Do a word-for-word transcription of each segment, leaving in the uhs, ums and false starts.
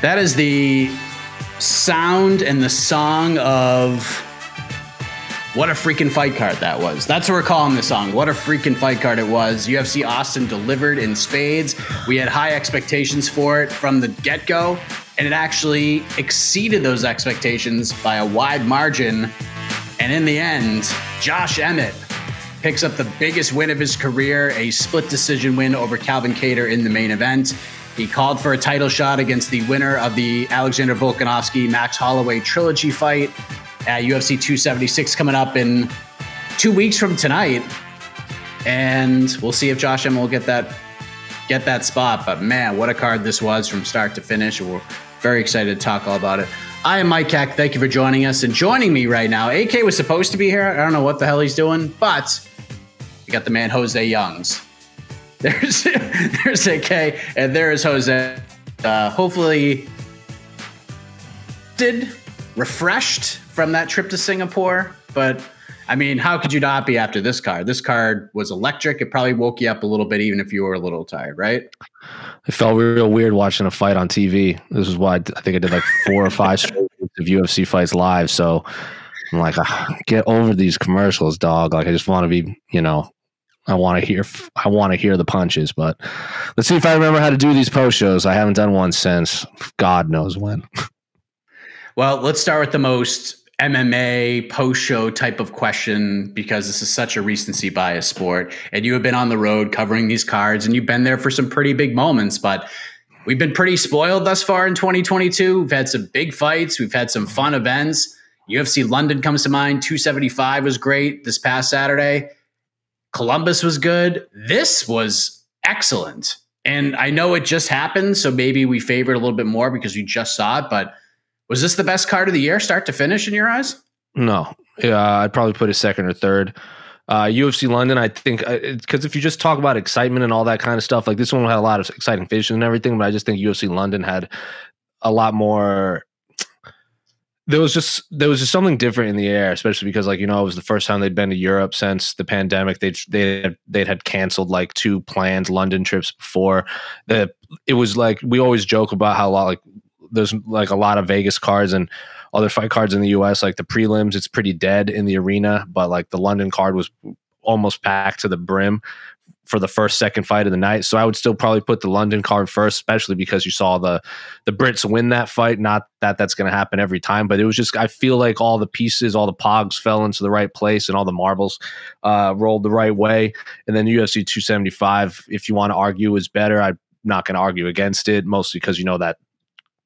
That is the sound and the song of what a freaking fight card that was. That's what we're calling this song. What a freaking fight card it was. U F C Austin delivered in spades. We had high expectations for it from the get-go, and it actually exceeded those expectations by a wide margin. And in the end, Josh Emmett picks up the biggest win of his career, a split decision win over Calvin Kattar in the main event. He called for a title shot against the winner of the Alexander Volkanovski-Max Holloway trilogy fight at two seventy-six coming up in two weeks from tonight. And we'll see if Josh Emmett will get that, get that spot. But man, what a card this was from start to finish. We're very excited to talk all about it. I am Mike Keck. Thank you for joining us. And joining me right now, A K was supposed to be here. I don't know what the hell he's doing, but we got the man Jose Youngs. There's there's A K, and there is Jose. Uh, hopefully did refreshed from that trip to Singapore. But, I mean, how could you not be after this card? This card was electric. It probably woke you up a little bit, even if you were a little tired, right? It felt real weird watching a fight on T V. This is why I think I did like four or five of U F C fights live. So I'm like, ah, get over these commercials, dog. Like, I just want to be, you know, I want to hear I want to hear the punches, but let's see if I remember how to do these post shows. I haven't done one since God knows when. Well, let's start with the most M M A post show type of question, because this is such a recency bias sport, and you have been on the road covering these cards, and you've been there for some pretty big moments, but we've been pretty spoiled thus far in twenty twenty-two. We've had some big fights. We've had some fun events. U F C London comes to mind. two seventy-five was great this past Saturday. Columbus was good. This was excellent. And I know it just happened, so maybe we favored a little bit more because we just saw it, but was this the best card of the year, start to finish, in your eyes? No. Uh, I'd probably put it second or third. Uh, U F C London, I think, because if you just talk about excitement and all that kind of stuff, like this one had a lot of exciting finishes and everything, but I just think U F C London had a lot more... There was just there was just something different in the air, especially because, like, you know, it was the first time they'd been to Europe since the pandemic. They'd they they'd had canceled like two planned London trips before. The it was like we always joke about how a lot, like there's like a lot of Vegas cards and other fight cards in the U S. Like the prelims, it's pretty dead in the arena, but like the London card was almost packed to the brim for the first, second fight of the night. So I would still probably put the London card first, especially because you saw the the Brits win that fight. Not that that's going to happen every time, but it was just, I feel like all the pieces, all the pogs fell into the right place and all the marbles uh, rolled the right way. And then U F C two seventy-five, if you want to argue, is better. I'm not going to argue against it, mostly because, you know, that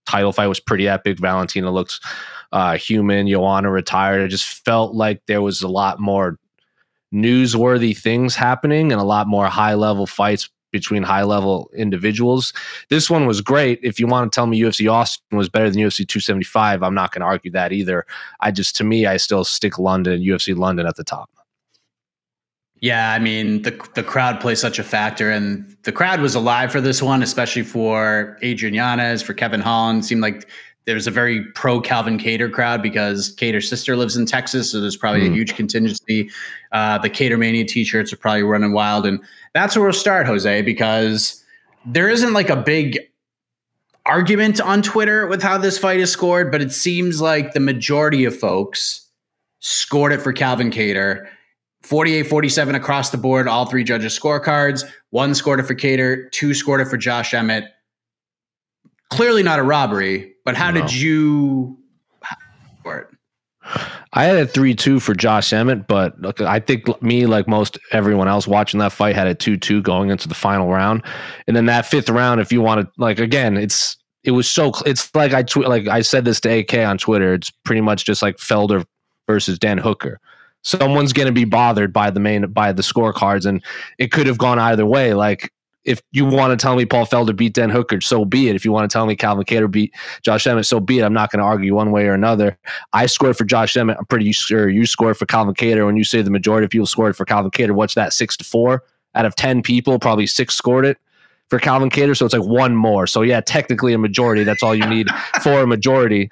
title fight was pretty epic. Valentina looked uh, human. Joanna retired. It just felt like there was a lot more newsworthy things happening and a lot more high level fights between high level individuals. This one was great. If you want to tell me U F C Austin was better than U F C two seventy-five, I'm not going to argue that either. I just, to me, I still stick London, U F C London at the top. Yeah, I mean, the the crowd plays such a factor, and the crowd was alive for this one, especially for Adrian Yanez, for Kevin Holland. It seemed like there was a very pro Calvin Kattar crowd because Kattar's sister lives in Texas, so there's probably mm. a huge contingency. Uh, the Kattar Mania t-shirts are probably running wild, and that's where we'll start, Jose, because there isn't like a big argument on Twitter with how this fight is scored, but it seems like the majority of folks scored it for Calvin Kattar. forty-eight forty-seven across the board, all three judges' scorecards. One scored it for Kattar, two scored it for Josh Emmett. clearly not a robbery, but how no. did you for it? I had a three two for Josh Emmett, but look, I think me, like most everyone else watching that fight, had a two two going into the final round. And then that fifth round, if you want to, like, again, it's, it was so, it's like I tw- like I said this to A K on Twitter, it's pretty much just like Felder versus Dan Hooker. Someone's going to be bothered by the main, by the scorecards, and it could have gone either way. Like, if you want to tell me Paul Felder beat Dan Hooker, so be it. If you want to tell me Calvin Kattar beat Josh Emmett, so be it. I'm not going to argue one way or another. I scored for Josh Emmett. I'm pretty sure you scored for Calvin Kattar. When you say the majority of people scored for Calvin Kattar, what's that? Six to four out of ten people, probably six scored it for Calvin Kattar. So it's like one more. So yeah, technically a majority. That's all you need for a majority.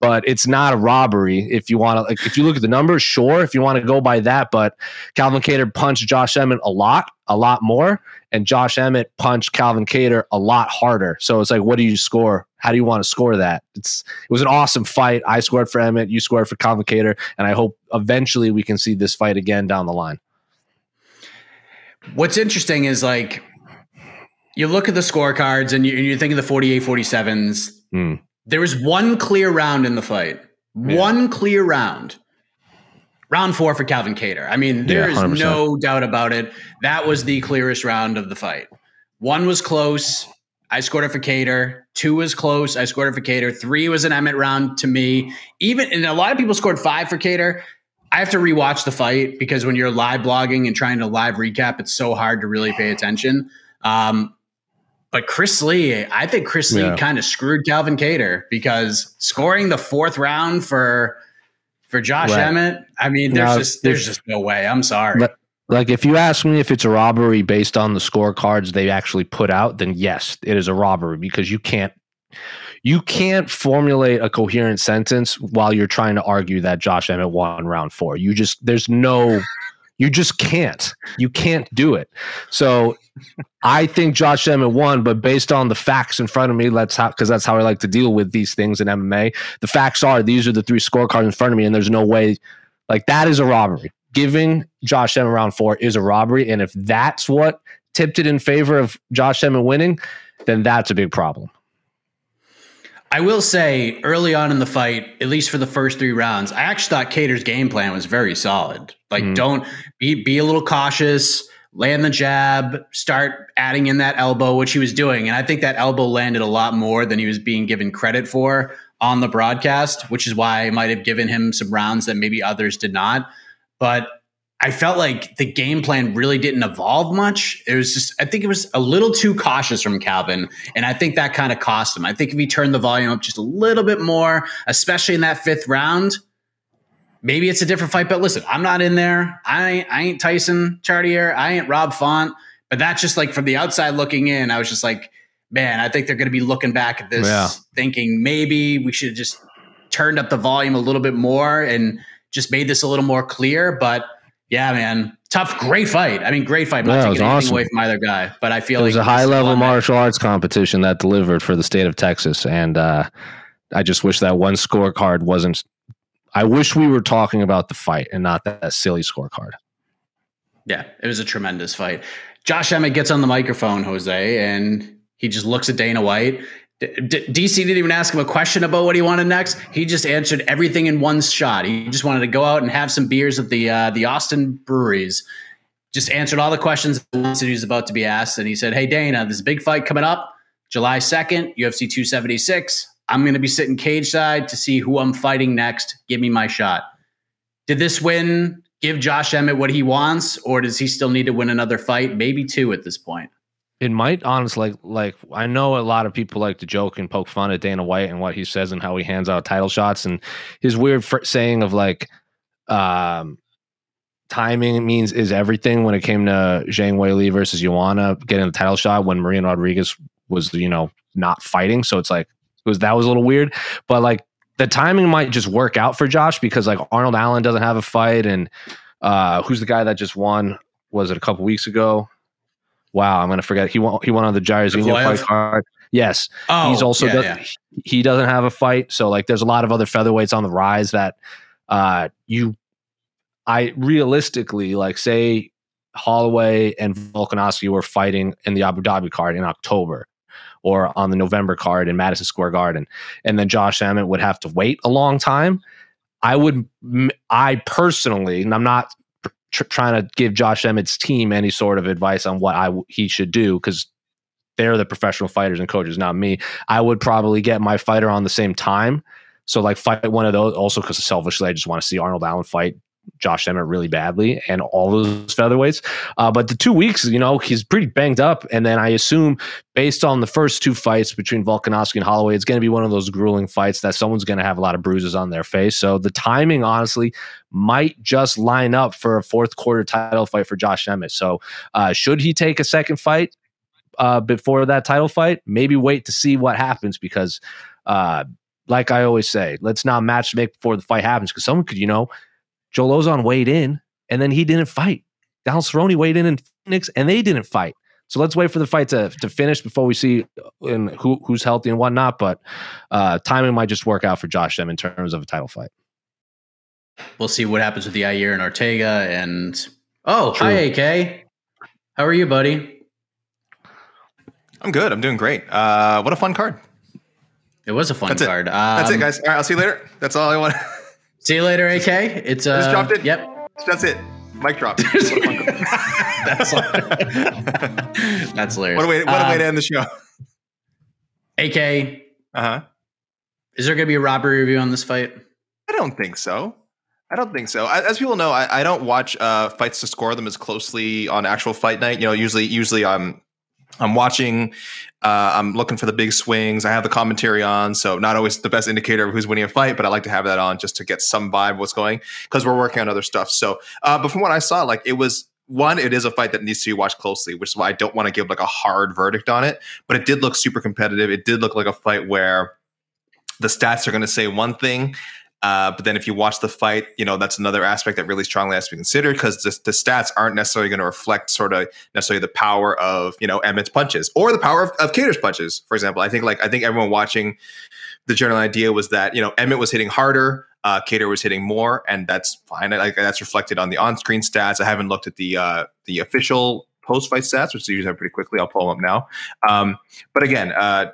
But it's not a robbery. If you want to, like, if you look at the numbers, sure, if you want to go by that. But Calvin Kattar punched Josh Emmett a lot, a lot more, and Josh Emmett punched Calvin Kattar a lot harder. So it's like, what do you score? How do you want to score that? It's it was an awesome fight. I scored for Emmett, you scored for Calvin Kattar, and I hope eventually we can see this fight again down the line. What's interesting is, like, you look at the scorecards and you, and you think of the forty-eight forty-sevens. Mm. There was one clear round in the fight. Yeah. One clear round. Round four for Calvin Kattar. I mean, there yeah, is no doubt about it. That was the clearest round of the fight. One was close. I scored it for Kattar. Two was close. I scored it for Kattar. Three was an Emmett round to me. Even, and a lot of people scored five for Kattar. I have to rewatch the fight because when you're live blogging and trying to live recap, it's so hard to really pay attention. Um, But Chris Lee, I think Chris Lee yeah. kind of screwed Calvin Kattar, because scoring the fourth round for for Josh right. Emmett, I mean, there's no, just there's just no way. I'm sorry. Like, like if you ask me if it's a robbery based on the scorecards they actually put out, then yes, it is a robbery, because you can't you can't formulate a coherent sentence while you're trying to argue that Josh Emmett won round four. You just there's no. You just can't. You can't do it. So I think Josh Emmett won, but based on the facts in front of me, let's how because that's how I like to deal with these things in M M A. The facts are these are the three scorecards in front of me, and there's no way. Like, that is a robbery. Giving Josh Emmett round four is a robbery, and if that's what tipped it in favor of Josh Emmett winning, then that's a big problem. I will say, early on in the fight, at least for the first three rounds, I actually thought Kattar's game plan was very solid. Like, mm. don't be be a little cautious, land the jab, start adding in that elbow, which he was doing. And I think that elbow landed a lot more than he was being given credit for on the broadcast, which is why I might have given him some rounds that maybe others did not. But I felt like the game plan really didn't evolve much. It was just, I think it was a little too cautious from Calvin. And I think that kind of cost him. I think if he turned the volume up just a little bit more, especially in that fifth round, maybe it's a different fight. But listen, I'm not in there. I ain't, I ain't Tyson Chartier. I ain't Rob Font. But that's just like, from the outside looking in, I was just like, man, I think they're going to be looking back at this yeah. thinking maybe we should have just turned up the volume a little bit more and just made this a little more clear. But yeah, man. Tough, great fight. I mean, great fight. I'm not yeah, taking anything awesome. away from either guy, but I feel it like... It was a high-level martial arts competition that delivered for the state of Texas, and uh, I just wish that one scorecard wasn't... I wish we were talking about the fight and not that, that silly scorecard. Yeah, it was a tremendous fight. Josh Emmett gets on the microphone, Jose, and he just looks at Dana White. D C didn't even ask him a question about what he wanted next. He just answered everything in one shot. He just wanted to go out and have some beers at the uh, the Austin breweries. Just answered all the questions that he was about to be asked. And he said, hey, Dana, this big fight coming up, July second, U F C two seventy-six. I'm going to be sitting cage side to see who I'm fighting next. Give me my shot. Did this win give Josh Emmett what he wants, or does he still need to win another fight? Maybe two at this point. It might, honestly, like, like I know a lot of people like to joke and poke fun at Dana White and what he says and how he hands out title shots and his weird fr- saying of like um, timing means is everything when it came to Zhang Weili versus Joanna getting the title shot when Marian Rodriguez was, you know, not fighting. So it's like it was that was a little weird, but like the timing might just work out for Josh because like Arnold Allen doesn't have a fight and uh, who's the guy that just won? Was it a couple weeks ago? Wow, I'm gonna forget. He won. He won on the Jairzinho fight card. Yes, oh, he's also yeah, does, yeah. he doesn't have a fight. So like, there's a lot of other featherweights on the rise that uh, you, I realistically like say Holloway and Volkanovski were fighting in the Abu Dhabi card in October, or on the November card in Madison Square Garden. And then Josh Emmett would have to wait a long time. I would, I personally, and I'm not tr- trying to give Josh Emmett's team any sort of advice on what I he should do, because they're the professional fighters and coaches, not me. I would probably get my fighter on the same time. So like fight one of those also, because selfishly, I just want to see Arnold Allen fight Josh Emmett really badly and all those featherweights. Uh, but the two weeks, you know, he's pretty banged up. And then I assume based on the first two fights between Volkanovski and Holloway, it's going to be one of those grueling fights that someone's going to have a lot of bruises on their face. So the timing, honestly, might just line up for a fourth quarter title fight for Josh Emmett. So uh, should he take a second fight uh, before that title fight? Maybe wait to see what happens, because uh, like I always say, let's not match make before the fight happens, because someone could, you know, Joel Ozon weighed in, and then he didn't fight. Donald Cerrone weighed in in Phoenix, and they didn't fight. So let's wait for the fight to, to finish before we see in who who's healthy and whatnot. But uh, timing might just work out for Josh Emmett in terms of a title fight. We'll see what happens with the Yair and Ortega. And oh, True. Hi, A K. How are you, buddy? I'm good. I'm doing great. Uh, what a fun card. It was a fun That's card. It. Um, That's it, guys. All right, I'll see you later. That's all I want. See you later, A K. It's uh, just dropped it. Yep, that's it. Mic drop. That's hilarious. That's hilarious. What a way, what a um, way to end the show. A K. Uh huh. Is there going to be a robbery review on this fight? I don't think so. I don't think so. I, as people know, I, I don't watch uh, fights to score them as closely on actual fight night. You know, usually, usually I'm I'm watching. Uh, I'm looking for the big swings. I have the commentary on, so not always the best indicator of who's winning a fight, but I like to have that on just to get some vibe of what's going, because we're working on other stuff. So, uh, but from what I saw, like it was one, it is a fight that needs to be watched closely, which is why I don't want to give like a hard verdict on it, but it did look super competitive. It did look like a fight where the stats are going to say one thing. Uh, but then if you watch the fight, you know, that's another aspect that really strongly has to be considered, because the, the stats aren't necessarily going to reflect sort of necessarily the power of, you know, Emmett's punches or the power of, of Kattar's punches, for example. I think like I think everyone watching, the general idea was that, you know, Emmett was hitting harder. Uh, Kattar was hitting more. And that's fine. I, I, that's reflected on the on-screen stats. I haven't looked at the uh, the official post-fight stats, which they usually have pretty quickly. I'll pull them up now. Um, but again, uh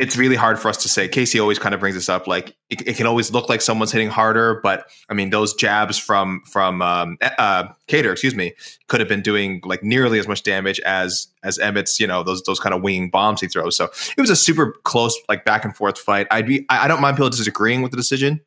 it's really hard for us to say. Casey always kind of brings this up. Like it, it can always look like someone's hitting harder, but I mean, those jabs from, from um, uh, Kattar, excuse me, could have been doing like nearly as much damage as, as Emmett's, you know, those, those kind of winging bombs he throws. So it was a super close, like back and forth fight. I'd be, I, I don't mind people disagreeing with the decision.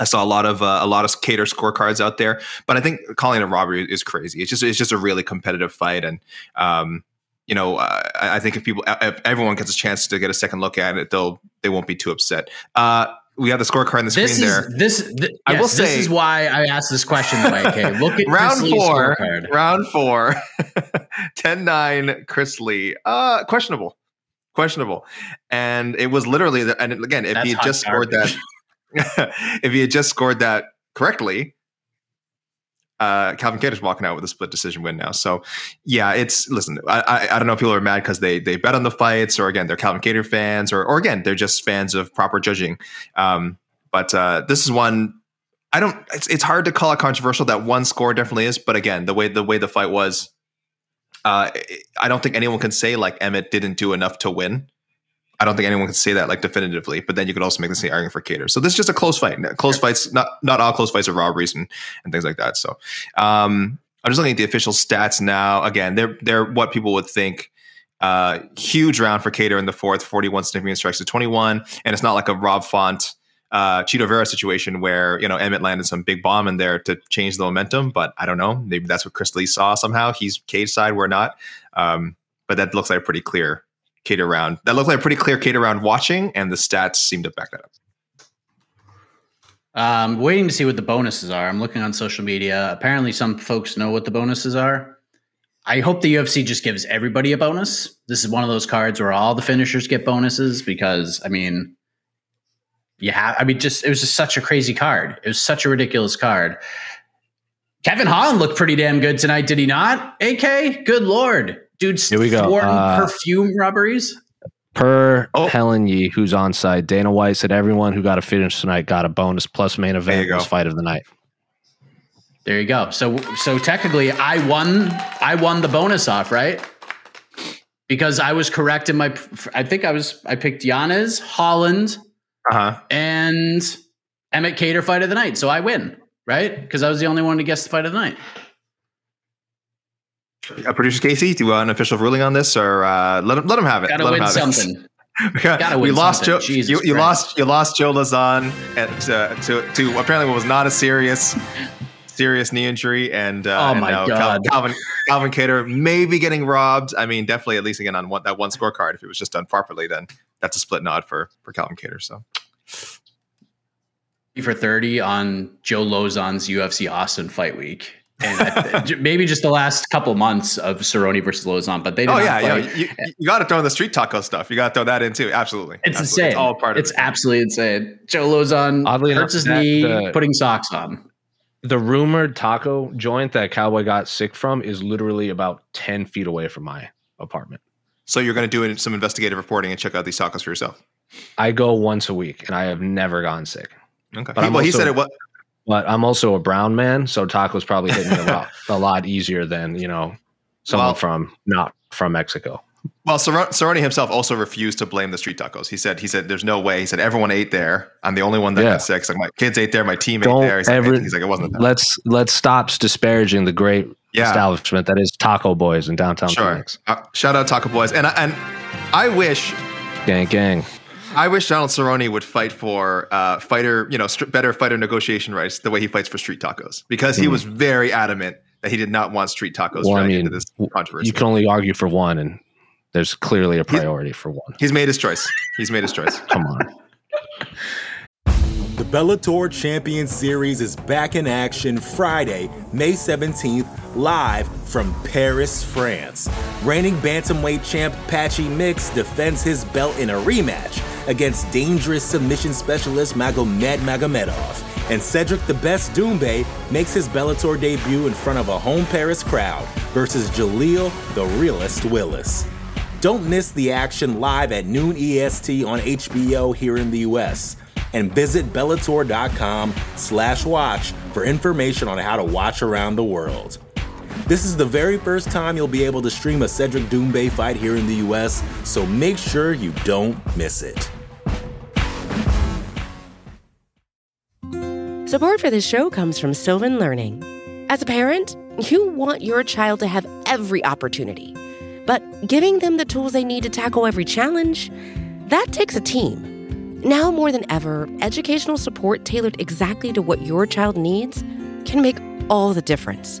I saw a lot of uh, a lot of Kattar scorecards out there, but I think calling it a robbery is crazy. It's just, it's just a really competitive fight. And, um, you know, uh, I think if people, if everyone gets a chance to get a second look at it, they'll they won't be too upset. Uh, we have the scorecard on the this screen is, there. This, th- I yes, will say, this is why I asked this question. Way, okay, look at round Chris four. Lee's round four, ten nine, Chris Lee. Uh, questionable, questionable, and it was literally. The, and again, if That's he had just garbage. scored that, if he had just scored that correctly. Uh, Calvin Kattar is walking out with a split decision win now. So, yeah, it's listen. I I, I don't know if people are mad because they they bet on the fights, or again they're Calvin Kattar fans, or or again they're just fans of proper judging. Um, but uh, this is one I don't. It's it's hard to call it controversial. That one score definitely is. But again, the way the way the fight was, uh, I don't think anyone can say like Emmett didn't do enough to win. I don't think anyone can say that like definitively, but then you could also make the same argument for Kattar. So this is just a close fight. Close fights, not not all close fights are robberies and, and things like that. So um, I'm just looking at the official stats now. Again, they're they're what people would think. Uh, huge round for Kattar in the fourth, forty-one significant strikes to twenty-one, and it's not like a Rob Font, uh, Chito Vera situation where you know Emmett landed some big bomb in there to change the momentum. But I don't know, maybe that's what Chris Lee saw somehow. He's cage side, we're not. Um, but that looks like a pretty clear. Kattar round. That looked like a pretty clear Kattar round watching, and the stats seem to back that up. I'm um, waiting to see what the bonuses are. I'm looking on social media. Apparently, some folks know what the bonuses are. I hope the U F C just gives everybody a bonus. This is one of those cards where all the finishers get bonuses because, I mean, you have. I mean, just it was just such a crazy card. It was such a ridiculous card. Kevin Holland looked pretty damn good tonight, did he not? A K, good lord. Dude's Here we go. Uh, perfume robberies. Per oh. Helen Yee, who's on site, Dana White said everyone who got a finish tonight got a bonus plus main event plus fight of the night. There you go. So so technically I won I won the bonus off, right? because I was correct in my, I think I was, I picked Yanez, Holland, uh-huh. and Emmett Kattar fight of the night. So I win, right? Because I was the only one to guess the fight of the night. Uh, Producer Casey, do you want an official ruling on this, or uh, let him let him have it? Gotta let win something. We, got, gotta win we lost something. Joe. You, you lost. You lost Joe Lazan at, uh, to to apparently what was not a serious serious knee injury, and uh, oh and my now god, Calvin Calvin Kattar maybe getting robbed. I mean, definitely at least again on one, that one scorecard. If it was just done properly, then that's a split nod for for Calvin Kattar. So. For thirty on Joe Lozon's U F C Austin fight week. And I, maybe just the last couple months of Cerrone versus Lozon, but they didn't. Oh, yeah, yeah. You, you got to throw in the street taco stuff. You got to throw that in too. Absolutely. It's absolutely. insane. It's all part of It's it. absolutely insane. Joe Lozon Oddly hurts enough, his knee, the, putting socks on. The rumored taco joint that Cowboy got sick from is literally about ten feet away from my apartment. So you're going to do some investigative reporting and check out these tacos for yourself. I go once a week and I have never gotten sick. Okay. But he, well, also, he said it was. But I'm also a brown man, so tacos probably hit me a lot, a lot easier than, you know, someone well, from not from Mexico. Well, Cerrone, Cerrone himself also refused to blame the street tacos. He said, he said, there's no way. He said, everyone ate there. I'm the only one that yeah. got sick. Like, my kids ate there. My team Don't ate there. He's, ever, like, he's like, it wasn't. That. Let's let's stop disparaging the great yeah. establishment that is Taco Boys in downtown Phoenix. Sure. Uh, shout out Taco Boys, and I, and I wish. Gang gang. I wish Donald Cerrone would fight for uh, fighter, you know, st- better fighter negotiation rights the way he fights for street tacos, because he mm. was very adamant that he did not want street tacos. Well, I mean, into this controversy. You can only argue for one, and there's clearly a priority he's, for one. He's made his choice. He's made his choice. Come on. The Bellator Champion Series is back in action Friday, May seventeenth, live from Paris, France. Reigning bantamweight champ Patchy Mix defends his belt in a rematch against dangerous submission specialist Magomed Magomedov, and Cedric the Best Doumbé makes his Bellator debut in front of a home Paris crowd versus Jaleel the Realest Willis. Don't miss the action live at noon E S T on H B O here in the U S, and visit Bellator.com slash watch for information on how to watch around the world. This is the very first time you'll be able to stream a Cedric Doumbé fight here in the U S, so make sure you don't miss it. Support for this show comes from Sylvan Learning. As a parent, you want your child to have every opportunity, but giving them the tools they need to tackle every challenge, that takes a team. Now more than ever, educational support tailored exactly to what your child needs can make all the difference.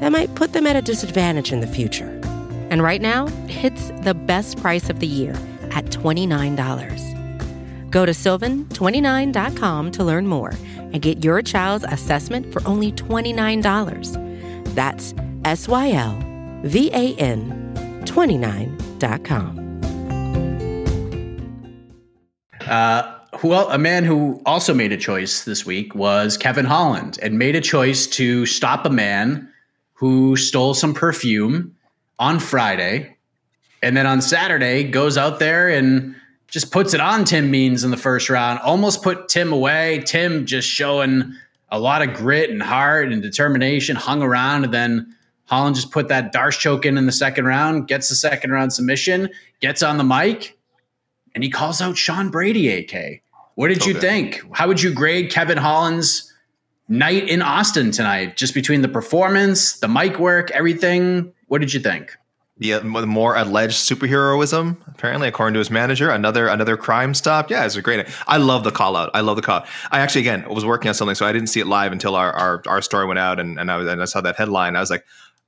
that might put them at a disadvantage in the future. And right now, it's the best price of the year at twenty-nine dollars. Go to sylvan twenty-nine dot com to learn more and get your child's assessment for only twenty-nine dollars. That's S Y L V A N twenty-nine dot com. Uh, who well, a man who also made a choice this week was Kevin Holland, and made a choice to stop a man who stole some perfume on Friday, and then on Saturday goes out there and just puts it on Tim Means in the first round, almost put Tim away. Tim just showing a lot of grit and heart and determination, hung around, and then Holland just put that Darce choke in in the second round, gets the second round submission, gets on the mic, and he calls out Sean Brady, A K. What did okay. you think? How would you grade Kevin Holland's night in Austin tonight? Just between the performance, the mic work, everything. What did you think? Yeah, the more alleged superheroism, apparently, according to his manager. Another another crime stop. Yeah, it's a great. I love the call out. I love the call out. I actually, again, was working on something, so I didn't see it live until our our, our story went out, and, and, I was, and I saw that headline. I was like,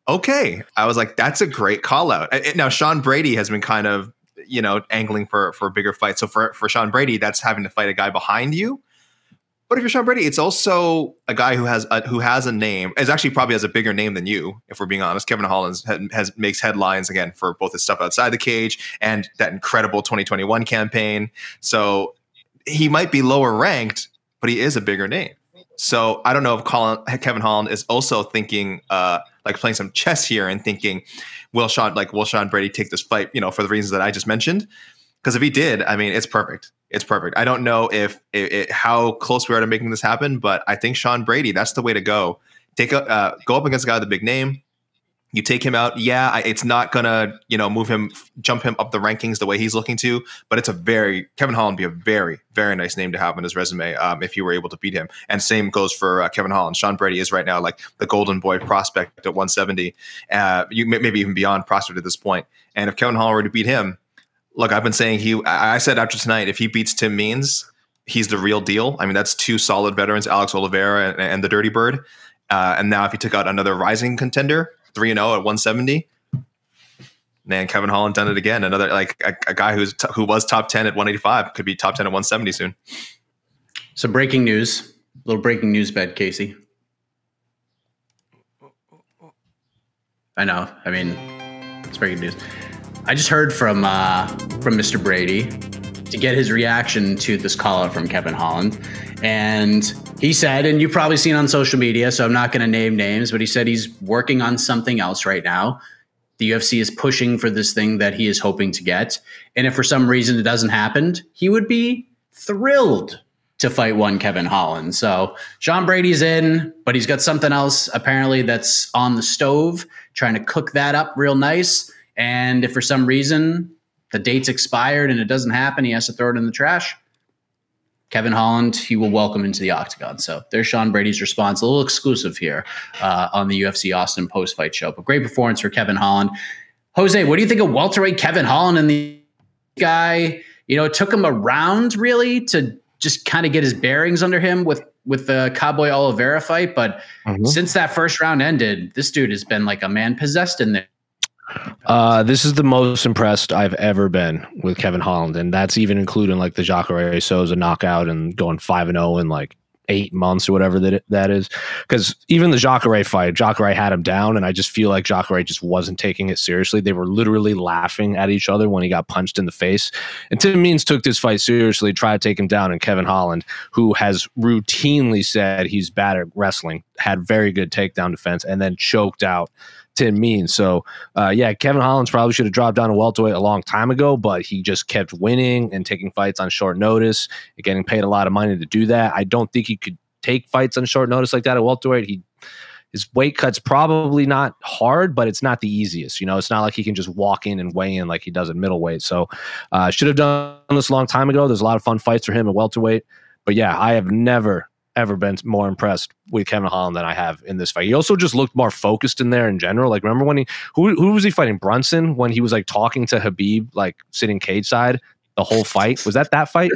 okay. I was like, that's a great call out. It, now, Sean Brady has been kind of, you know, angling for for a bigger fight. So for for Sean Brady, that's having to fight a guy behind you. But if you're Sean Brady, it's also a guy who has a, who has a name. Is actually probably has a bigger name than you, if we're being honest. Kevin Holland has, has makes headlines again for both his stuff outside the cage and that incredible twenty twenty-one campaign. So he might be lower ranked, but he is a bigger name. So I don't know if Colin, Kevin Holland is also thinking, uh, like playing some chess here and thinking, will Sean like will Sean Brady take this fight? You know, for the reasons that I just mentioned. Because if he did, I mean, it's perfect. It's perfect. I don't know if it, it, how close we are to making this happen, but I think Sean Brady, that's the way to go. Take a, uh, go up against a guy with a big name. You take him out. Yeah, I, it's not gonna, you know, move him, jump him up the rankings the way he's looking to. But it's a very Kevin Holland would be a very, very nice name to have on his resume um, if you were able to beat him. And same goes for uh, Kevin Holland. Sean Brady is right now like the golden boy prospect at one seventy. Uh, you may, maybe even beyond prospect at this point. And if Kevin Holland were to beat him, look, I've been saying he. I said after tonight, if he beats Tim Means, he's the real deal. I mean, that's two solid veterans, Alex Oliveira and, and the Dirty Bird. Uh, and now, if he took out another rising contender, three and zero at one seventy, man, Kevin Holland done it again. Another like a, a guy who's t- who was top ten at one eighty-five could be top ten at one seventy soon. So, breaking news, little breaking news bed, Casey. I know. I mean, it's breaking news. I just heard from uh, from Mister Brady to get his reaction to this call out from Kevin Holland. And he said, and you've probably seen on social media, so I'm not going to name names, but he said he's working on something else right now. The U F C is pushing for this thing that he is hoping to get. And if for some reason it doesn't happen, he would be thrilled to fight one Kevin Holland. So Sean Brady's in, but he's got something else apparently that's on the stove, trying to cook that up real nice. And if for some reason the date's expired and it doesn't happen, he has to throw it in the trash. Kevin Holland, he will welcome into the octagon. So there's Sean Brady's response, a little exclusive here uh, on the U F C Austin post-fight show. But great performance for Kevin Holland. Jose, what do you think of welterweight Kevin Holland and the guy? You know, it took him a round really to just kind of get his bearings under him with with the Cowboy Oliveira fight. But mm-hmm. since that first round ended, this dude has been like a man possessed in there. Uh, this is the most impressed I've ever been with Kevin Holland, and that's even including like the Jacare Souza knockout and going five and zero in like eight months or whatever that that is. Because even the Jacare fight, Jacare had him down, and I just feel like Jacare just wasn't taking it seriously. They were literally laughing at each other when he got punched in the face. And Tim Means took this fight seriously, tried to take him down, and Kevin Holland, who has routinely said he's bad at wrestling, had very good takedown defense, and then choked out Tim Means. So, uh, yeah, Kevin Holland probably should have dropped down to welterweight a long time ago, but he just kept winning and taking fights on short notice and getting paid a lot of money to do that. I don't think he could take fights on short notice like that at welterweight. He, his weight cut's probably not hard, but it's not the easiest. You know, it's not like he can just walk in and weigh in like he does at middleweight. So, uh, should have done this a long time ago. There's a lot of fun fights for him at welterweight, but yeah, I have never ever been more impressed with Kevin Holland than I have in this fight. He also just looked more focused in there in general. Like, remember when he who who was he fighting? Brunson, when he was like talking to Habib, like sitting cage side the whole fight. Was that that fight?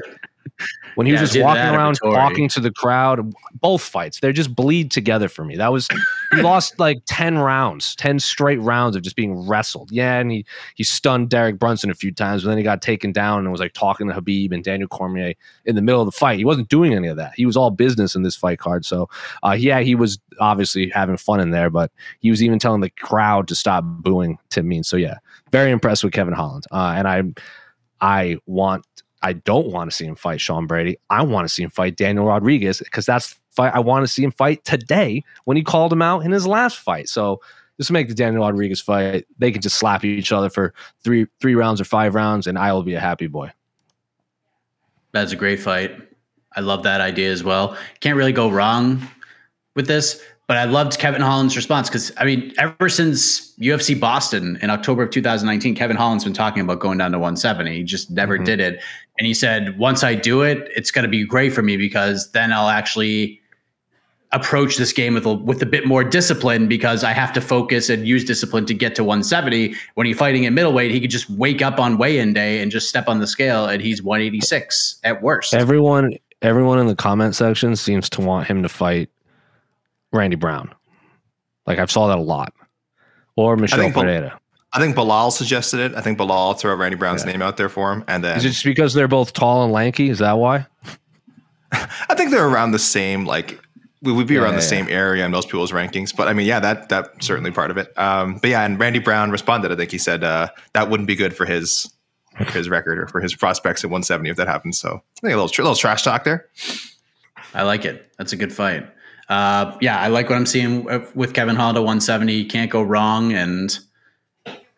When he yeah, was just walking around talking to the crowd, both fights, they just bleed together for me. That was, he lost like ten rounds, ten straight rounds of just being wrestled. Yeah. And he, he stunned Derek Brunson a few times, but then he got taken down and was like talking to Habib and Daniel Cormier in the middle of the fight. He wasn't doing any of that. He was all business in this fight card. So, uh, yeah, he was obviously having fun in there, but he was even telling the crowd to stop booing Tim Means. So yeah, very impressed with Kevin Holland. Uh, and I, I want, I don't want to see him fight Sean Brady. I want to see him fight Daniel Rodriguez because that's the fight I want to see him fight today when he called him out in his last fight. So just make the Daniel Rodriguez fight. They can just slap each other for three three rounds or five rounds, and I will be a happy boy. That's a great fight. I love that idea as well. Can't really go wrong with this, but I loved Kevin Holland's response because, I mean, ever since U F C Boston in October of two thousand nineteen, Kevin Holland's been talking about going down to one seventy. He just never mm-hmm. did it. And he said, once I do it, it's going to be great for me because then I'll actually approach this game with a, with a bit more discipline because I have to focus and use discipline to get to one seventy. When he's fighting at middleweight, he could just wake up on weigh-in day and just step on the scale, and he's one eighty-six at worst. Everyone, everyone in the comment section seems to want him to fight Randy Brown. Like, I've saw that a lot. Or Michelle Pereira. I think Bilal suggested it. I think Bilal threw Randy Brown's yeah. name out there for him. And then, is it just because they're both tall and lanky? Is that why? I think they're around the same, like we would be yeah, around the yeah. same area in most people's rankings. But I mean, yeah, that that's certainly part of it. Um, but yeah, and Randy Brown responded. I think he said uh, that wouldn't be good for his for his record or for his prospects at one seventy if that happens. So I think a little tr- little trash talk there. I like it. That's a good fight. Uh, yeah, I like what I'm seeing with Kevin Holland at one seventy. Can't go wrong, and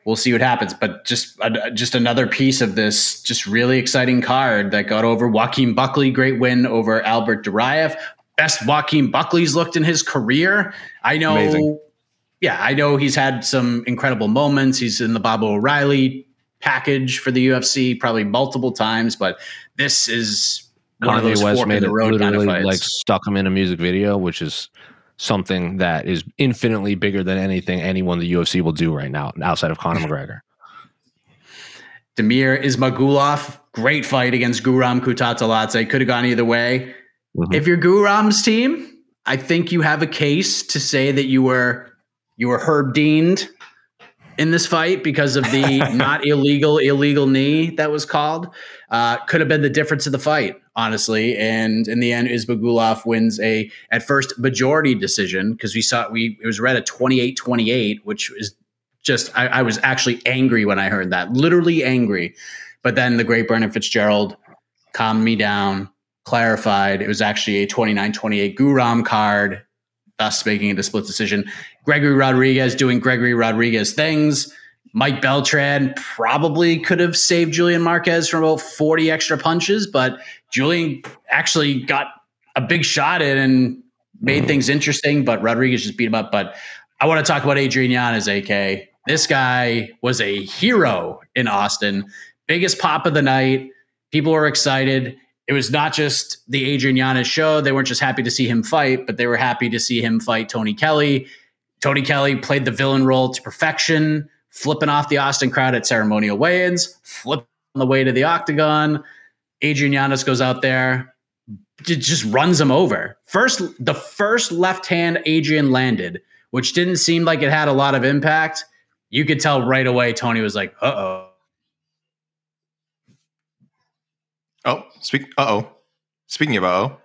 we'll see what happens. But just uh, just another piece of this just really exciting card that got over Joaquin Buckley. Great win over Albert Duraev. Best Joaquin Buckley's looked in his career. I know. Amazing. Yeah, I know he's had some incredible moments. He's in the Bob O'Reilly package for the U F C probably multiple times, but this is one of those fork in the road kind of fights. Like stuck him in a music video, which is something that is infinitely bigger than anything anyone the U F C will do right now outside of Conor McGregor. Demir Ismagulov, great fight against Guram Kutateladze. Could have gone either way. Mm-hmm. If you're Guram's team, I think you have a case to say that you were you were Herb Deaned in this fight because of the not illegal illegal knee that was called. Uh, could have been the difference of the fight, honestly. And in the end, Ismagulov wins a at first majority decision because we saw we it was read at twenty-eight twenty-eight, which is just I, I was actually angry when I heard that, literally angry. But then the great Brendan Fitzgerald calmed me down. Clarified, it was actually a twenty-nine twenty-eight Guram card, thus making it a split decision. Gregory Rodriguez doing Gregory Rodriguez things. Mike Beltran probably could have saved Julian Marquez from about forty extra punches, but Julian actually got a big shot in and made things interesting, but Rodriguez just beat him up. But I want to talk about Adrian Yanez, A K. This guy was a hero in Austin. Biggest pop of the night. People were excited. It was not just the Adrian Yanez show. They weren't just happy to see him fight, but they were happy to see him fight Tony Kelly. Tony Kelly played the villain role to perfection, flipping off the Austin crowd at ceremonial weigh-ins, flipping on the way to the octagon. Adrian Yanez goes out there, just runs him over. First, the first left hand Adrian landed, which didn't seem like it had a lot of impact. You could tell right away Tony was like, uh-oh. Oh, speak. Uh-oh. Speaking of uh-oh.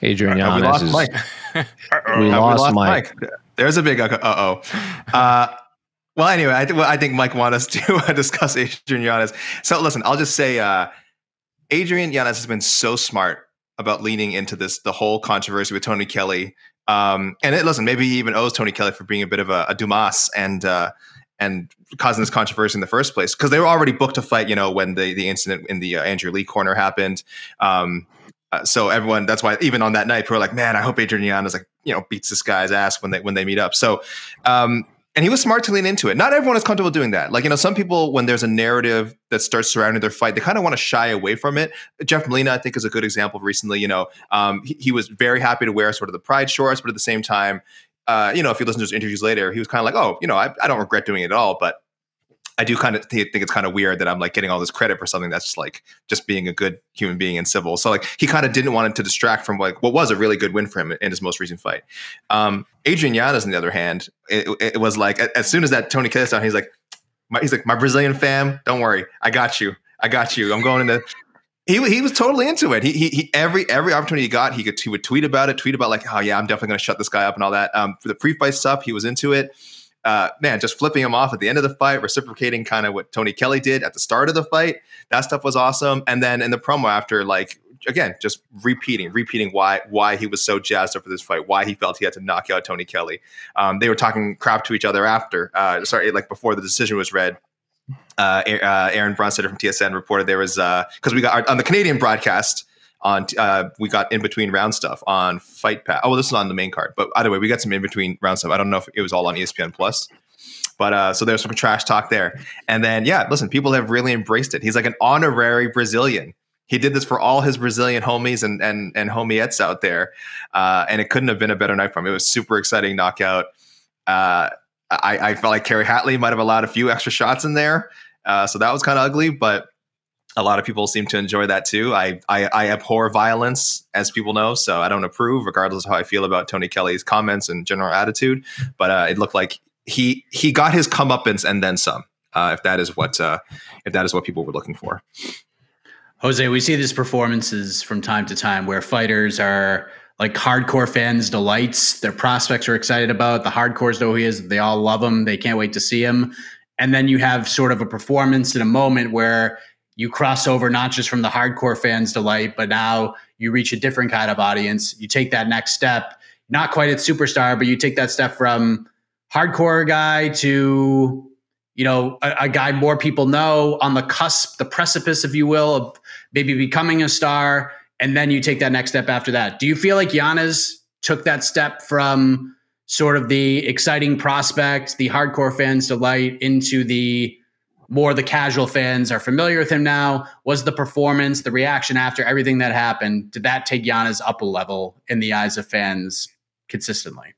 Adrian Yanez. We lost is, Mike. we, lost we lost Mike. Mike. There's a big uh-oh. Uh, well, anyway, I, th- well, I think Mike wants us to uh, discuss Adrian Yanez. So listen, I'll just say uh, Adrian Yanez has been so smart about leaning into this, the whole controversy with Tony Kelly. Um, and it, listen, maybe he even owes Tony Kelly for being a bit of a, a Dumas and uh and causing this controversy in the first place, because they were already booked to fight, you know, when the, the incident in the uh, Andrew Lee corner happened. Um, uh, so everyone, that's why even on that night, people were like, man, I hope Adrian Yanez, like, you know, beats this guy's ass when they, when they meet up. So, um, and he was smart to lean into it. Not everyone is comfortable doing that. Like, you know, some people, when there's a narrative that starts surrounding their fight, they kind of want to shy away from it. Jeff Molina, I think, is a good example recently. You know, um, he, he was very happy to wear sort of the pride shorts, but at the same time, Uh, you know, if you listen to his interviews later, he was kind of like, oh, you know, I, I don't regret doing it at all, but I do kind of th- think it's kind of weird that I'm like getting all this credit for something that's just like just being a good human being and civil. So like he kind of didn't want it to distract from like what was a really good win for him in his most recent fight. Um, Adrian Yanez, on the other hand, it, it was like as soon as that Tony Kelly's down, he's like, my, he's like, my Brazilian fam, don't worry, I got you, I got you, I'm going into. He he was totally into it. He he, he every every opportunity he got, he could he would tweet about it, tweet about like, oh yeah, I'm definitely going to shut this guy up and all that. Um, for the pre-fight stuff, he was into it. Uh, man, just flipping him off at the end of the fight, reciprocating kind of what Tony Kelly did at the start of the fight. That stuff was awesome. And then in the promo after, like again, just repeating, repeating why why he was so jazzed up for this fight, why he felt he had to knock out Tony Kelly. Um, they were talking crap to each other after. Uh, sorry, like before the decision was read. Uh, uh, Aaron Bronstetter from T S N reported there was because uh, we got our, on the Canadian broadcast on uh, we got in between round stuff on Fight Pass. Oh, well, this is on the main card, but either way, we got some in between round stuff. I don't know if it was all on E S P N Plus, but uh, so there's some trash talk there. And then yeah, listen, people have really embraced it. He's like an honorary Brazilian. He did this for all his Brazilian homies and and and homiettes out there, uh, and it couldn't have been a better night for him. It was super exciting knockout. Uh, I, I felt like Kerry Hatley might have allowed a few extra shots in there. Uh, so that was kind of ugly, but a lot of people seem to enjoy that too. I, I I abhor violence, as people know, so I don't approve, regardless of how I feel about Tony Kelly's comments and general attitude. But uh, it looked like he he got his comeuppance and then some. Uh, if that is what uh, if that is what people were looking for. Jose, we see these performances from time to time where fighters are like hardcore fans' delights. Their prospects are excited about. The hardcores know who he is. They all love him. They can't wait to see him. And then you have sort of a performance in a moment where you cross over not just from the hardcore fans' delight, but now you reach a different kind of audience. You take that next step, not quite at superstar, but you take that step from hardcore guy to, you know, a, a guy more people know, on the cusp, the precipice, if you will, of maybe becoming a star. And then you take that next step after that. Do you feel like Yanez took that step from sort of the exciting prospect, the hardcore fans' delight, into the more the casual fans are familiar with him now? Was the performance, the reaction after everything that happened, did that take Yanez up a level in the eyes of fans consistently?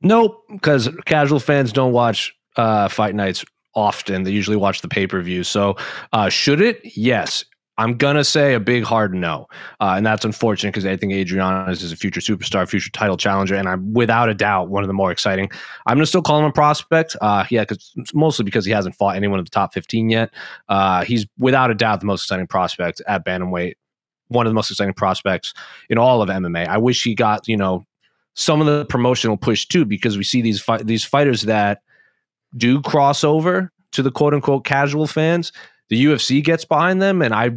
Nope, because casual fans don't watch uh, fight nights often. They usually watch the pay-per-view. So uh, should it? Yes. I'm going to say a big hard no. Uh, and that's unfortunate because I think Adrian is a future superstar, future title challenger, and I'm without a doubt one of the more exciting. I'm going to still call him a prospect. Uh, yeah, cause, mostly because he hasn't fought anyone in the top fifteen yet. Uh, he's without a doubt the most exciting prospect at bantamweight, one of the most exciting prospects in all of M M A. I wish he got, you know, some of the promotional push too, because we see these fi- these fighters that do cross over to the quote-unquote casual fans. The U F C gets behind them, and I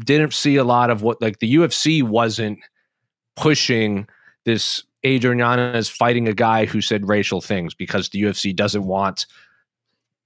didn't see a lot of what, like, the U F C wasn't pushing this Adrian Yanez fighting a guy who said racial things, because the U F C doesn't want